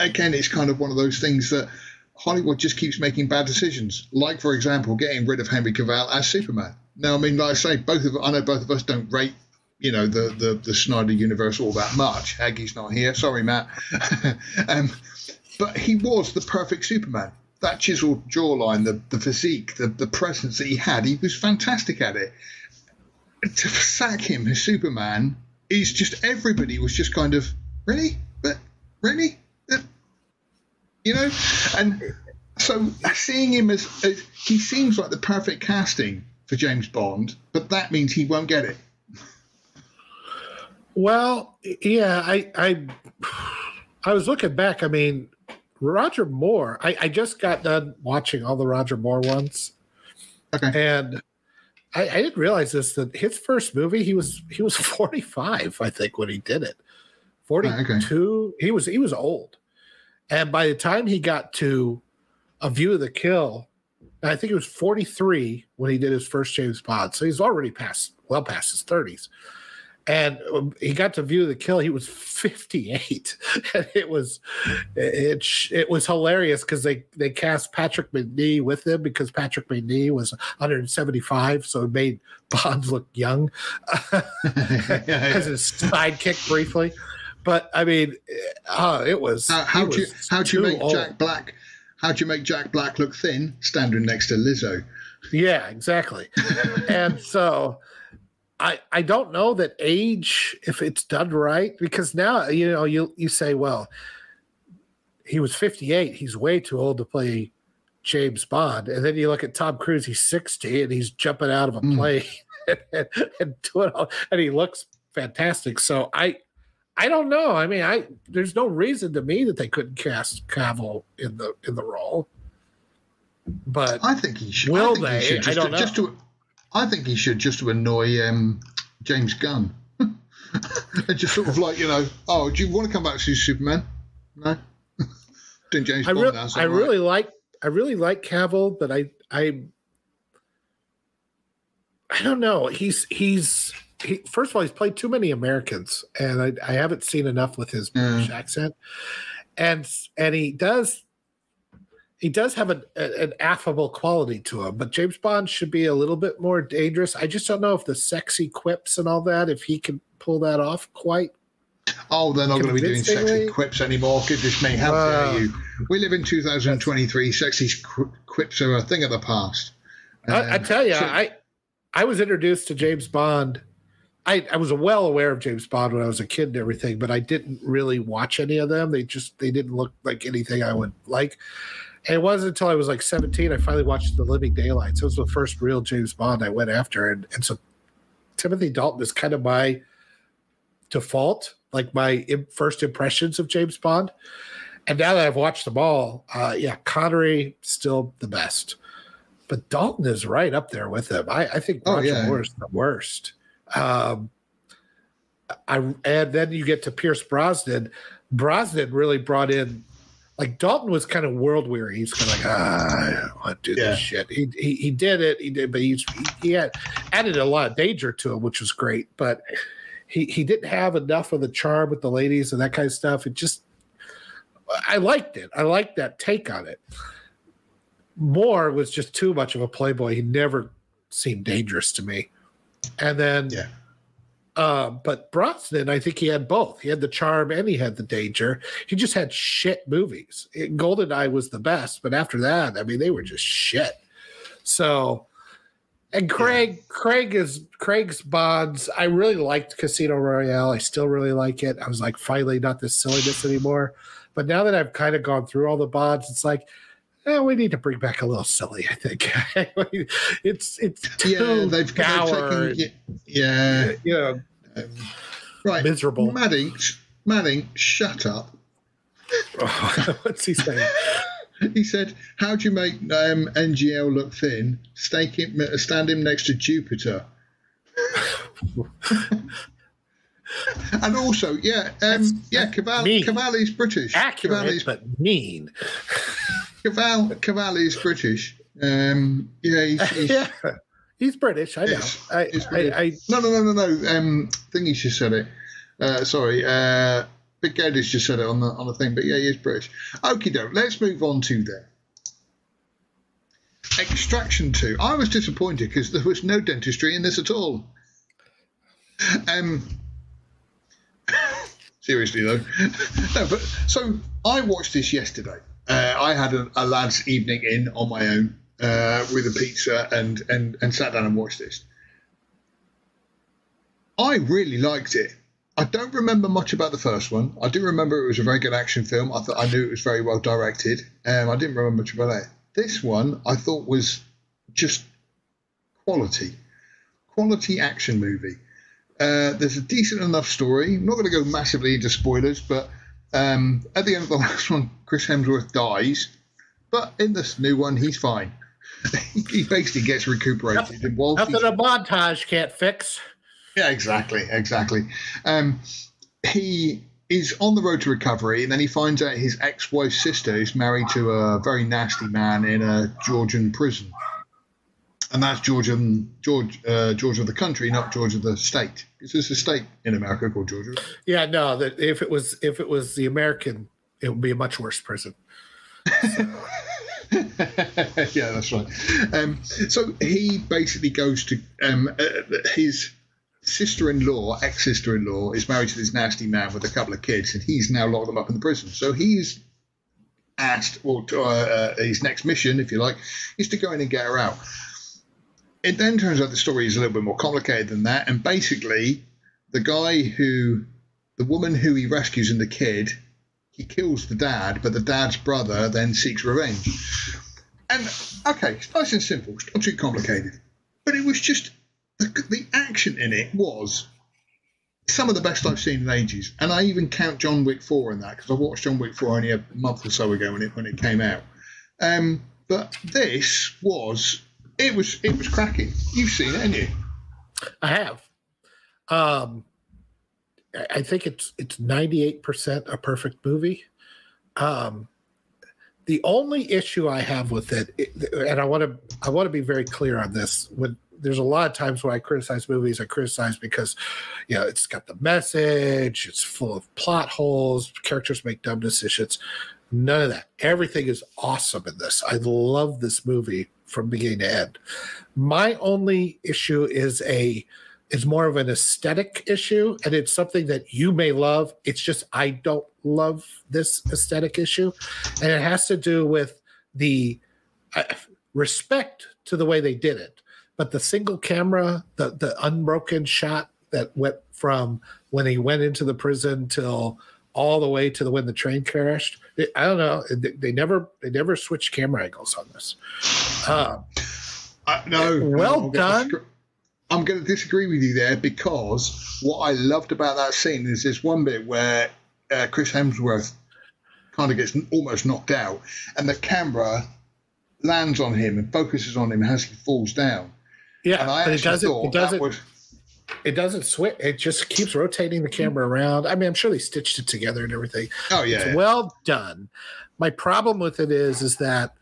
again, it's kind of one of those things that Hollywood just keeps making bad decisions. Like, for example, getting rid of Henry Cavill as Superman. Now, I mean, like I say, I know both of us don't rate, you know, the Snyder universe all that much. Aggie's not here. Sorry, Matt. But he was the perfect Superman. That chiseled jawline, the physique, the presence that he had, he was fantastic at it. To sack him as Superman is just, everybody was just kind of, really? But really? You know? And so seeing him as he seems like the perfect casting for James Bond, but that means he won't get it. Well, yeah, I was looking back. I mean, Roger Moore, I just got done watching all the Roger Moore ones. Okay. And I didn't realize this, that his first movie, he was 45, I think, when he did it. 42. Okay. He was old. And by the time he got to A View of the Kill, I think it was 43 when he did his first James Bond. So he's already well past his 30s. And he got to View the Kill. He was 58. And it was hilarious because they cast Patrick McNee with him because Patrick McNee was 175, so it made Bond look young as his sidekick briefly. But I mean, it was. How do you make Jack Black? How do you make Jack Black look thin standing next to Lizzo? Yeah, exactly. And so I don't know that age, if it's done right, because now, you know, you say, well, he was 58. He's way too old to play James Bond. And then you look at Tom Cruise, he's 60, and he's jumping out of a plane and doing all, and he looks fantastic. So I I don't know. I mean, there's no reason to me that they couldn't cast Cavill in the role. But I think he should. Will they? I don't know. I think he should, just to annoy James Gunn. And just sort of like, oh, do you want to come back to see Superman? No. Doing James Bond now. I really like Cavill, but I don't know. He, first of all, he's played too many Americans, and I haven't seen enough with his British accent. And he does have an affable quality to him, but James Bond should be a little bit more dangerous. I just don't know if the sexy quips and all that, if he can pull that off quite. Oh, they're not going to be doing sexy quips anymore. Goodness me, how dare you? We live in 2023. Sexy quips are a thing of the past. I tell you, I was introduced to James Bond. I was well aware of James Bond when I was a kid and everything, but I didn't really watch any of them. They didn't look like anything I would like. And it wasn't until I was like 17 I finally watched The Living Daylights. It was the first real James Bond I went after. And so Timothy Dalton is kind of my default, like my first impressions of James Bond. And now that I've watched them all, Connery still the best. But Dalton is right up there with him. I think Roger Moore is the worst. And then you get to Pierce Brosnan. Brosnan really brought in, like, Dalton was kind of world weary. He's kind of like, I don't want to do this shit. He did it. He did, but he had added a lot of danger to him, which was great. But he didn't have enough of the charm with the ladies and that kind of stuff. I liked it. I liked that take on it. Moore was just too much of a playboy. He never seemed dangerous to me. And then, but Brosnan, I think he had both. He had the charm and he had the danger. He just had shit movies. Goldeneye was the best, but after that, I mean, they were just shit. So, and Craig's Bonds. I really liked Casino Royale. I still really like it. I was like, finally, not this silliness anymore. But now that I've kind of gone through all the Bonds, it's like, we need to bring back a little silly, I think. it's too dour. Right. Miserable. Manning, shut up. What's he saying? He said, how do you make NGL look thin? Stand him next to Jupiter. And also, Cavalli's British. Accurate, but mean. Cavalli's British. He's British. I know. He's British. No. Thingy's just said it. Big Gator's just said it on the thing. But he is British. Okie doke. Let's move on to there. Extraction 2. I was disappointed because there was no dentistry in this at all. Seriously though, no. But so I watched this yesterday. I had a lad's evening in on my own with a pizza and sat down and watched this. I really liked it. I don't remember much about the first one. I do remember it was a very good action film. I knew it was very well directed. I didn't remember much about it. This one I thought was just quality action movie. There's a decent enough story. I'm not going to go massively into spoilers, but at the end of the last one, Chris Hemsworth dies, but in this new one, he's fine. He basically gets recuperated. Nothing a montage can't fix. Yeah, exactly. He is on the road to recovery, and then he finds out his ex-wife's sister is married to a very nasty man in a Georgian prison, and that's Georgia of the country, not Georgia of the state. Is this a state in America called Georgia? Yeah, no. That if it was the American, it would be a much worse prison. So. Yeah, that's right. So he basically goes to his sister-in-law, ex-sister-in-law, is married to this nasty man with a couple of kids, and he's now locked them up in the prison. So he's asked, his next mission, if you like, is to go in and get her out. It then turns out the story is a little bit more complicated than that. And basically, the woman who he rescues and the kid, he kills the dad, but the dad's brother then seeks revenge. And, okay, it's nice and simple. It's not too complicated. But it was just, the action in it was some of the best I've seen in ages. And I even count John Wick 4 in that, because I watched John Wick 4 only a month or so ago when it came out. But this was, it was cracking. You've seen it, haven't you? I have. I think it's 98% a perfect movie. The only issue I have with it, and I want to be very clear on this. When there's a lot of times when I criticize movies, I criticize because, you know, it's got the message, it's full of plot holes, characters make dumb decisions. None of that. Everything is awesome in this. I love this movie from beginning to end. My only issue is more of an aesthetic issue, and it's something that you may love. It's just I don't love this aesthetic issue, and it has to do with the respect to the way they did it. But the single camera, the unbroken shot that went from when he went into the prison till all the way to when the train crashed. I don't know. They never switched camera angles on this. Well done. I'm going to disagree with you there, because what I loved about that scene is this one bit where Chris Hemsworth kind of gets almost knocked out, and the camera lands on him and focuses on him as he falls down. Yeah, and I it doesn't switch. It just keeps rotating the camera around. I mean, I'm sure they stitched it together and everything. Oh, yeah. It's well done. My problem with it is that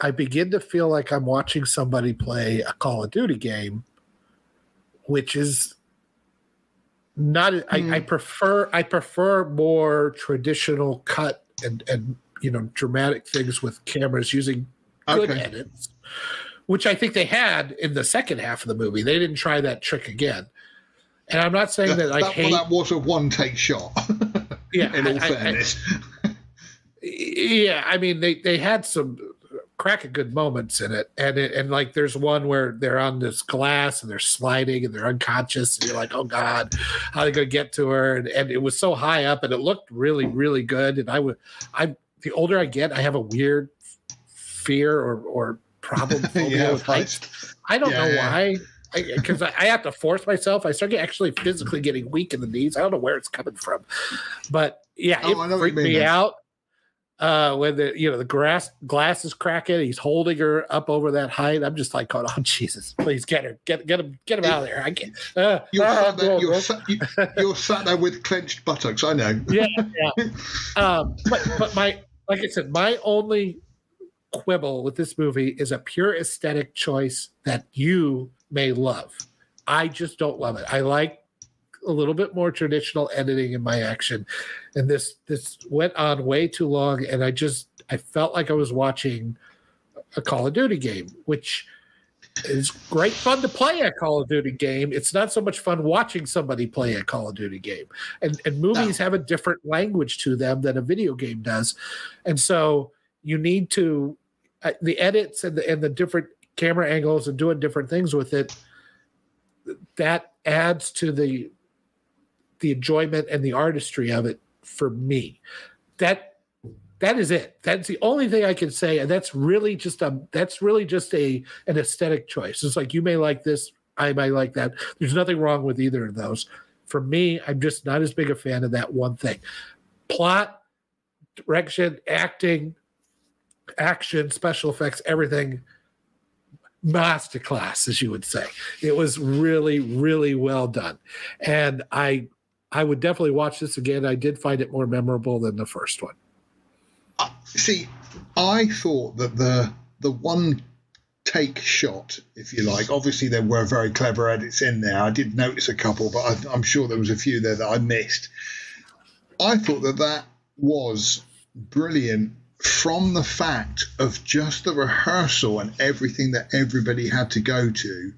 I begin to feel like I'm watching somebody play a Call of Duty game, which is not. I prefer more traditional cut and you know, dramatic things with cameras using good edits, which I think they had in the second half of the movie. They didn't try that trick again. And I'm not saying that I hate... That was a one-take shot, yeah, in all fairness. Yeah, I mean, they had some cracking good moments in it. And like, there's one where they're on this glass and they're sliding and they're unconscious. And you're like, oh, God, how are they going to get to her? And it was so high up, and it looked really, really good. And the older I get, I have a weird fear or problem with heights. I don't know why, because I have to force myself. I start actually physically getting weak in the knees. I don't know where it's coming from, but yeah, it freaked me out when the glass is cracking. He's holding her up over that height. I'm just like, oh Jesus, please get her, get him out of there. I can't. You're sat there with clenched buttocks. I know. Yeah. But my, like I said, my only quibble with this movie is a pure aesthetic choice that you may love. I just don't love it. I like a little bit more traditional editing in my action, and this went on way too long, and I felt like I was watching a Call of Duty game, which is great fun to play a Call of Duty game. It's not so much fun watching somebody play a Call of Duty game, and movies have a different language to them than a video game does, and so you need to the edits and the different camera angles and doing different things with it, that adds to the enjoyment and the artistry of it for me. That is it. That's the only thing I can say, and that's really just an aesthetic choice. It's like, you may like this, I might like that. There's nothing wrong with either of those. For me, I'm just not as big a fan of that one thing. Plot, direction, acting, action, special effects, everything, masterclass, as you would say. It was really, really well done, and I would definitely watch this again. I did find it more memorable than the first one. See, I thought that the one take shot, if you like, obviously there were very clever edits in there. I did notice a couple, but I'm sure there was a few there that I missed. I thought that was brilliant, from the fact of just the rehearsal and everything that everybody had to go to.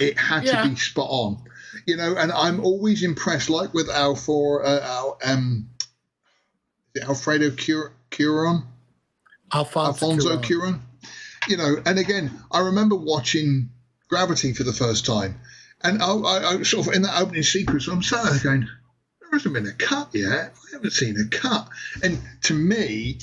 It had to be spot on, you know. And I'm always impressed, like with Alfredo Cuarón, Alfonso Cuarón, you know. And again, I remember watching Gravity for the first time, and I sort of in that opening sequence, I'm sat there going, there hasn't been a cut yet. I haven't seen a cut. And to me,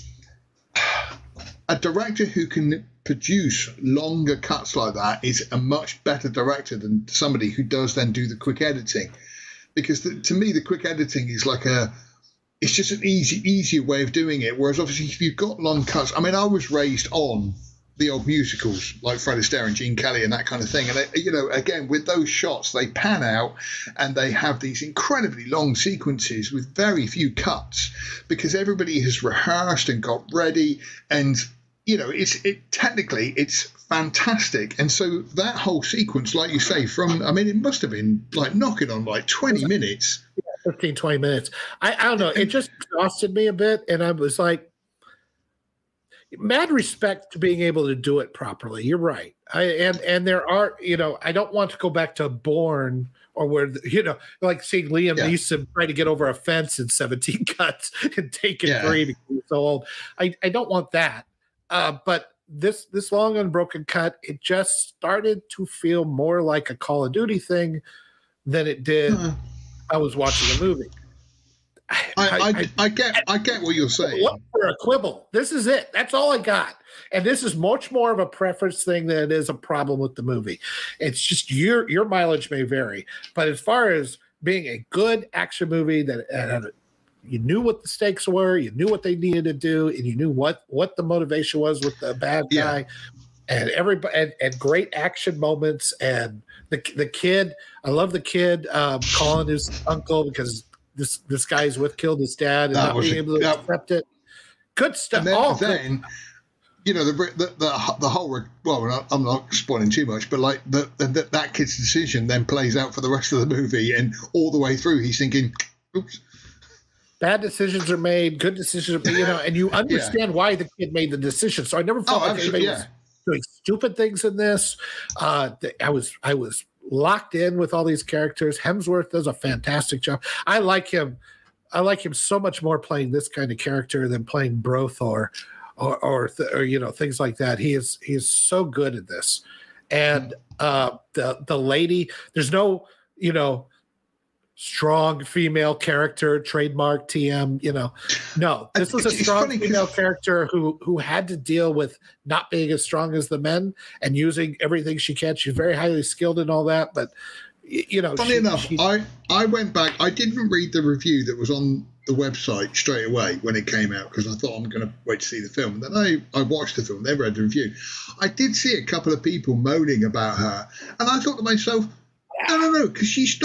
a director who can produce longer cuts like that is a much better director than somebody who does then do the quick editing, because to me the quick editing is like it's just an easier way of doing it. Whereas obviously if you've got long cuts, I mean, I was raised on the old musicals like Fred Astaire and Gene Kelly and that kind of thing. And, they, you know, again, with those shots, they pan out and they have these incredibly long sequences with very few cuts because everybody has rehearsed and got ready. And, you know, technically it's fantastic. And so that whole sequence, like you say, it must have been like knocking on like 20 minutes. 15, 20 minutes. I don't know. It just exhausted me a bit. And I was like, mad respect to being able to do it properly. You're right. And there are, you know, I don't want to go back to Bourne or where, you know, like seeing Liam Neeson try to get over a fence in 17 cuts and taking 3 because he's so old. I don't want that. But this long unbroken cut, it just started to feel more like a Call of Duty thing than it did. I was watching a movie. I get what you're saying. Look for a quibble. This is it. That's all I got. And this is much more of a preference thing than it is a problem with the movie. It's just your mileage may vary. But as far as being a good action movie that you knew what the stakes were, you knew what they needed to do, and you knew what the motivation was with the bad guy, and everybody, and great action moments, and the kid. I love the kid calling his uncle because this guy's killed his dad and not being able to accept it. Good stuff. And then you know, the whole, well, I'm not spoiling too much, but like that kid's decision then plays out for the rest of the movie, and all the way through he's thinking, oops. Bad decisions are made, good decisions are made, you know, and you understand why the kid made the decision. So I never felt like anybody was doing stupid things in this. I was locked in with all these characters. Hemsworth does a fantastic job. I like him so much more playing this kind of character than playing Brothor or you know, things like that. He is so good at this. And the lady, there's no, you know, strong female character, trademark TM, you know. No, this was a strong female character who had to deal with not being as strong as the men and using everything she can. She's very highly skilled and all that, but, you know. Funny enough, I went back. I didn't read the review that was on the website straight away when it came out because I thought I'm going to wait to see the film. And then I watched the film, then read the review. I did see a couple of people moaning about her, and I thought to myself, no, because she's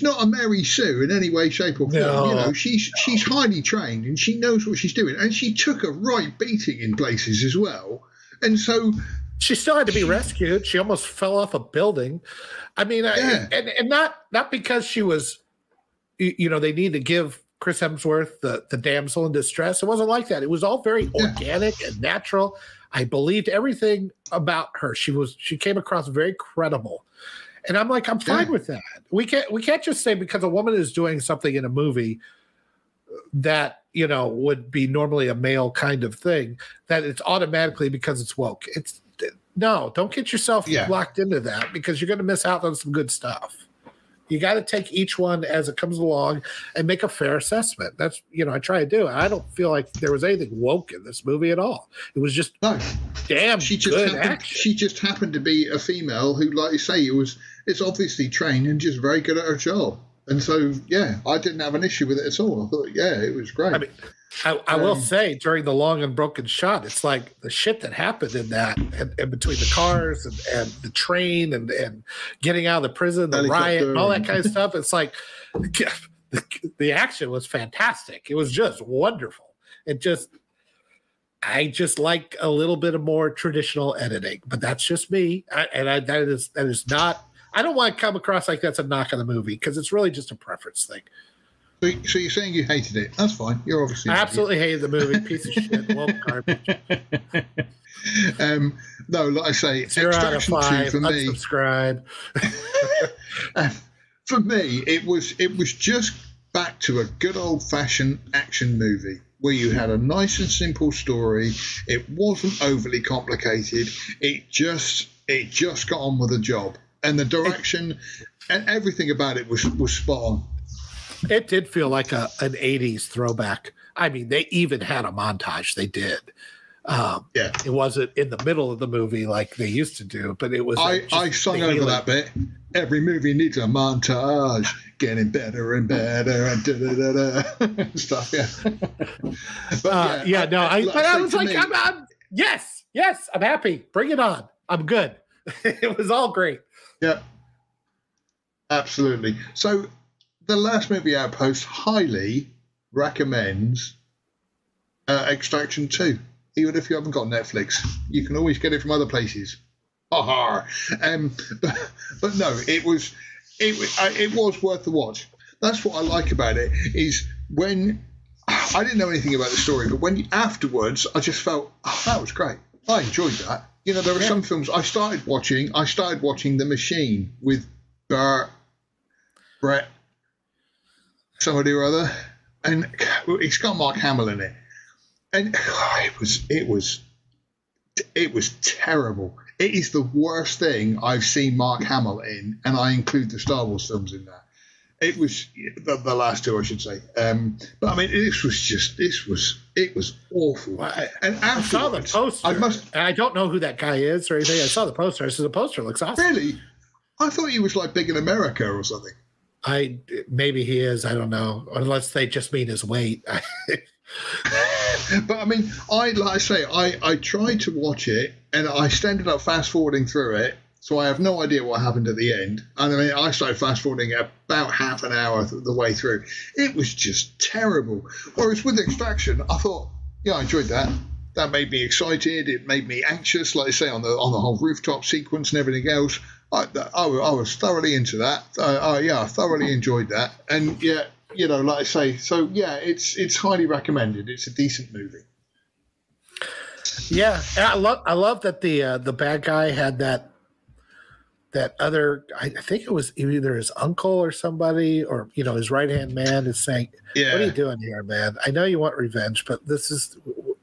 not a Mary Sue in any way, shape, or form. No, you know, she's highly trained and she knows what she's doing, and she took a right beating in places as well. And so she still had to be rescued. She almost fell off a building. I mean, and not because she was, you know, they need to give Chris Hemsworth the damsel in distress. It wasn't like that. It was all very organic and natural. I believed everything about her. She came across very credible. And I'm like, I'm fine with that. We can't just say because a woman is doing something in a movie that, you know, would be normally a male kind of thing, that it's automatically because it's woke. No, don't get yourself locked into that because you're going to miss out on some good stuff. You got to take each one as it comes along and make a fair assessment. That's, you know, I try to do. I don't feel like there was anything woke in this movie at all. It was just damn good action. She just happened to be a female who, like you say, it's obviously trained and just very good at her job. And so, yeah, I didn't have an issue with it at all. I thought, yeah, it was great. I mean, I will say during the long unbroken shot, it's like the shit that happened in that, and between the cars and the train and getting out of the prison, the riot, and all that kind of stuff. It's like the action was fantastic. It was just wonderful. I just like a little bit of more traditional editing, but that's just me. That is not. I don't want to come across like that's a knock on the movie because it's really just a preference thing. So you're saying you hated it? That's fine. You're obviously. I absolutely hated the movie. Piece of shit. Well, garbage. No, like I say, Extraction 2 for me. Unsubscribe. For me, it was just back to a good old-fashioned action movie where you had a nice and simple story. It wasn't overly complicated. It just got on with the job, and the direction and everything about it was spot on. It did feel like an 80s throwback. I mean, they even had a montage. They did. It wasn't in the middle of the movie like they used to do, but it was. I sung over that bit. every movie needs a montage, getting better and better and da-da-da-da stuff, yeah. But, yeah, no, I was like, yes, I'm happy. Bring it on. I'm good. It was all great. Yeah, absolutely. So The Last Movie Outpost highly recommends Extraction 2. Even if you haven't got Netflix, you can always get it from other places. But no, it was worth the watch. That's what I like about it, is when I didn't know anything about the story, but when afterwards I just felt, oh, that was great. I enjoyed that. You know, there were some films I started watching The Machine with Brett, somebody or other, and it's got Mark Hamill in it, and it was terrible. It is the worst thing I've seen Mark Hamill in, and I include the Star Wars films in that. It was the last two, I should say. But I mean, it was awful. And I saw the poster. I don't know who that guy is or anything. I saw the poster. I said the poster looks awesome. Really? I thought he was like big in America or something. Maybe he is. I don't know. Unless they just mean his weight. But I mean, I tried to watch it, and I ended up fast forwarding through it, so I have no idea what happened at the end. And I mean, I started fast forwarding about half an hour the way through. It was just terrible. Whereas with Extraction, I thought, yeah, I enjoyed that. That made me excited. It made me anxious. Like I say, on the whole rooftop sequence and everything else, I was thoroughly into that. I thoroughly enjoyed that. And yeah. You know, like I say, so yeah, it's highly recommended. It's a decent movie. Yeah, and I love that the bad guy had that other. I think it was either his uncle or somebody, or you know, his right hand man is saying, yeah. "What are you doing here, man? I know you want revenge, but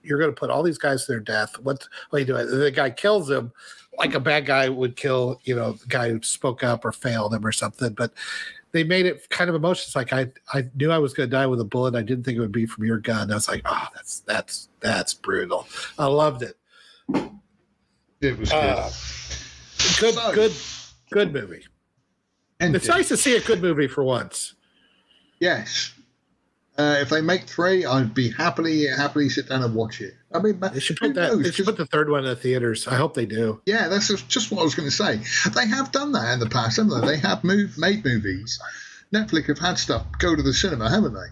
you're going to put all these guys to their death. What are you doing?" The guy kills him, like a bad guy would kill, you know, the guy who spoke up or failed him or something, but. They made it kind of emotions. Like I knew I was going to die with a bullet. I didn't think it would be from your gun. I was like, oh, that's brutal. I loved it. It was good movie. And it's nice to see a good movie for once. Yes. If they make 3, I'd be happily sit down and watch it. I mean, they should put the third one in the theaters. I hope they do. Yeah, that's just what I was going to say. They have done that in the past, haven't they? They have made movies. Netflix have had stuff go to the cinema, haven't they?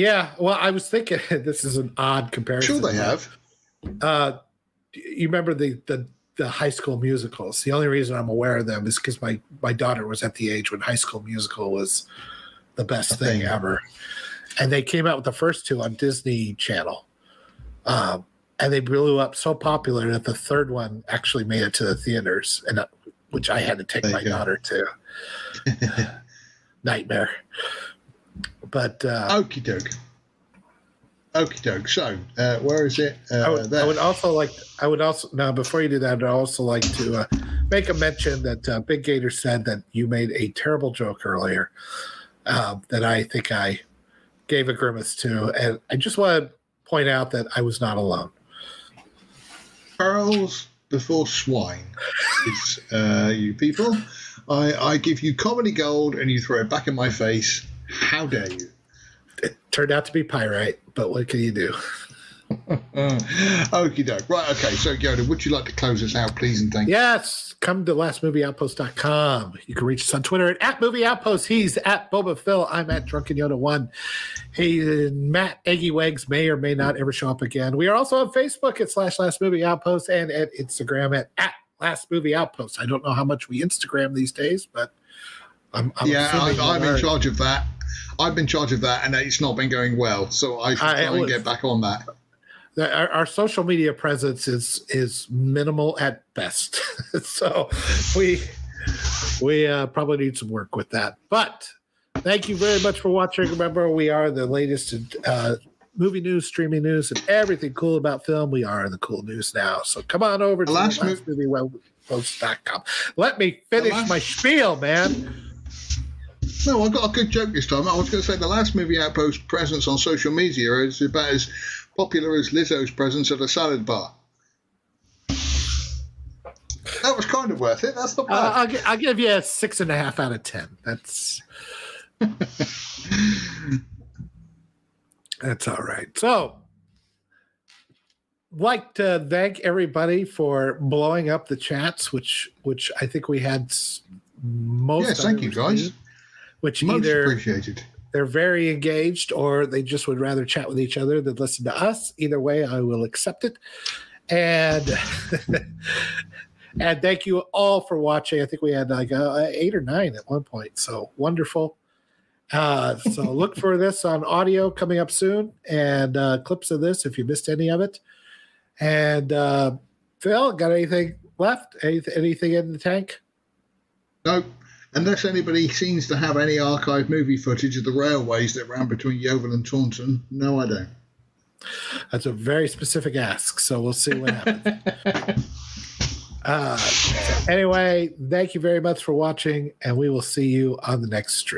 Yeah. Well, I was thinking this is an odd comparison. Sure, they have. You remember the High School Musicals? The only reason I'm aware of them is because my daughter was at the age when High School Musical was the best thing ever. And they came out with the first 2 on Disney Channel. And they blew up so popular that the third one actually made it to the theaters, and which I had to take my daughter to. Nightmare. But Okey-doke. So, where is it? Before you do that, I'd also like to make a mention that Big Gator said that you made a terrible joke earlier that I think I gave a grimace to, and I just want to point out that I was not alone. Pearls before swine, is, you people. I give you comedy gold, and you throw it back in my face. How dare you? It turned out to be pyrite, but what can you do? Okie doke. Right, okay. So, Yoda, would you like to close us out, please, and thank you? Yes. Come to lastmovieoutpost.com. You can reach us on Twitter at @MovieOutpost. He's at Boba Phil. I'm at DrunkenYoda1. Hey, Matt Eggywags may or may not ever show up again. We are also on Facebook at /LastMovieOutpost and at Instagram at @LastMovieOutpost. I don't know how much we Instagram these days, but I'm in charge of that. I've been in charge of that, and it's not been going well. So I should try and get back on that. Our social media presence is minimal at best, so we probably need some work with that. But thank you very much for watching. Remember, we are the latest in movie news, streaming news, and everything cool about film. We are the cool news now. So come on over to lastmovieoutpost.com. Let me finish my spiel, man. No, I got a good joke this time. I was going to say the Last Movie Outpost presence on social media is about as popular as Lizzo's presence at a salad bar. that was kind of worth it. That's not bad. I'll give you a 6.5 out of 10. That's that's all right. So, like to thank everybody for blowing up the chats, which I think we had most. Yes, thank you guys. Which most either appreciated. They're very engaged, or they just would rather chat with each other than listen to us. Either way, I will accept it. And and thank you all for watching. I think we had like 8 or 9 at one point. So wonderful. So look for this on audio coming up soon, and clips of this if you missed any of it. And Phil, got anything left? Anything in the tank? Nope. Unless anybody seems to have any archived movie footage of the railways that ran between Yeovil and Taunton, no, I don't. That's a very specific ask, so we'll see what happens. Anyway, thank you very much for watching, and we will see you on the next stream.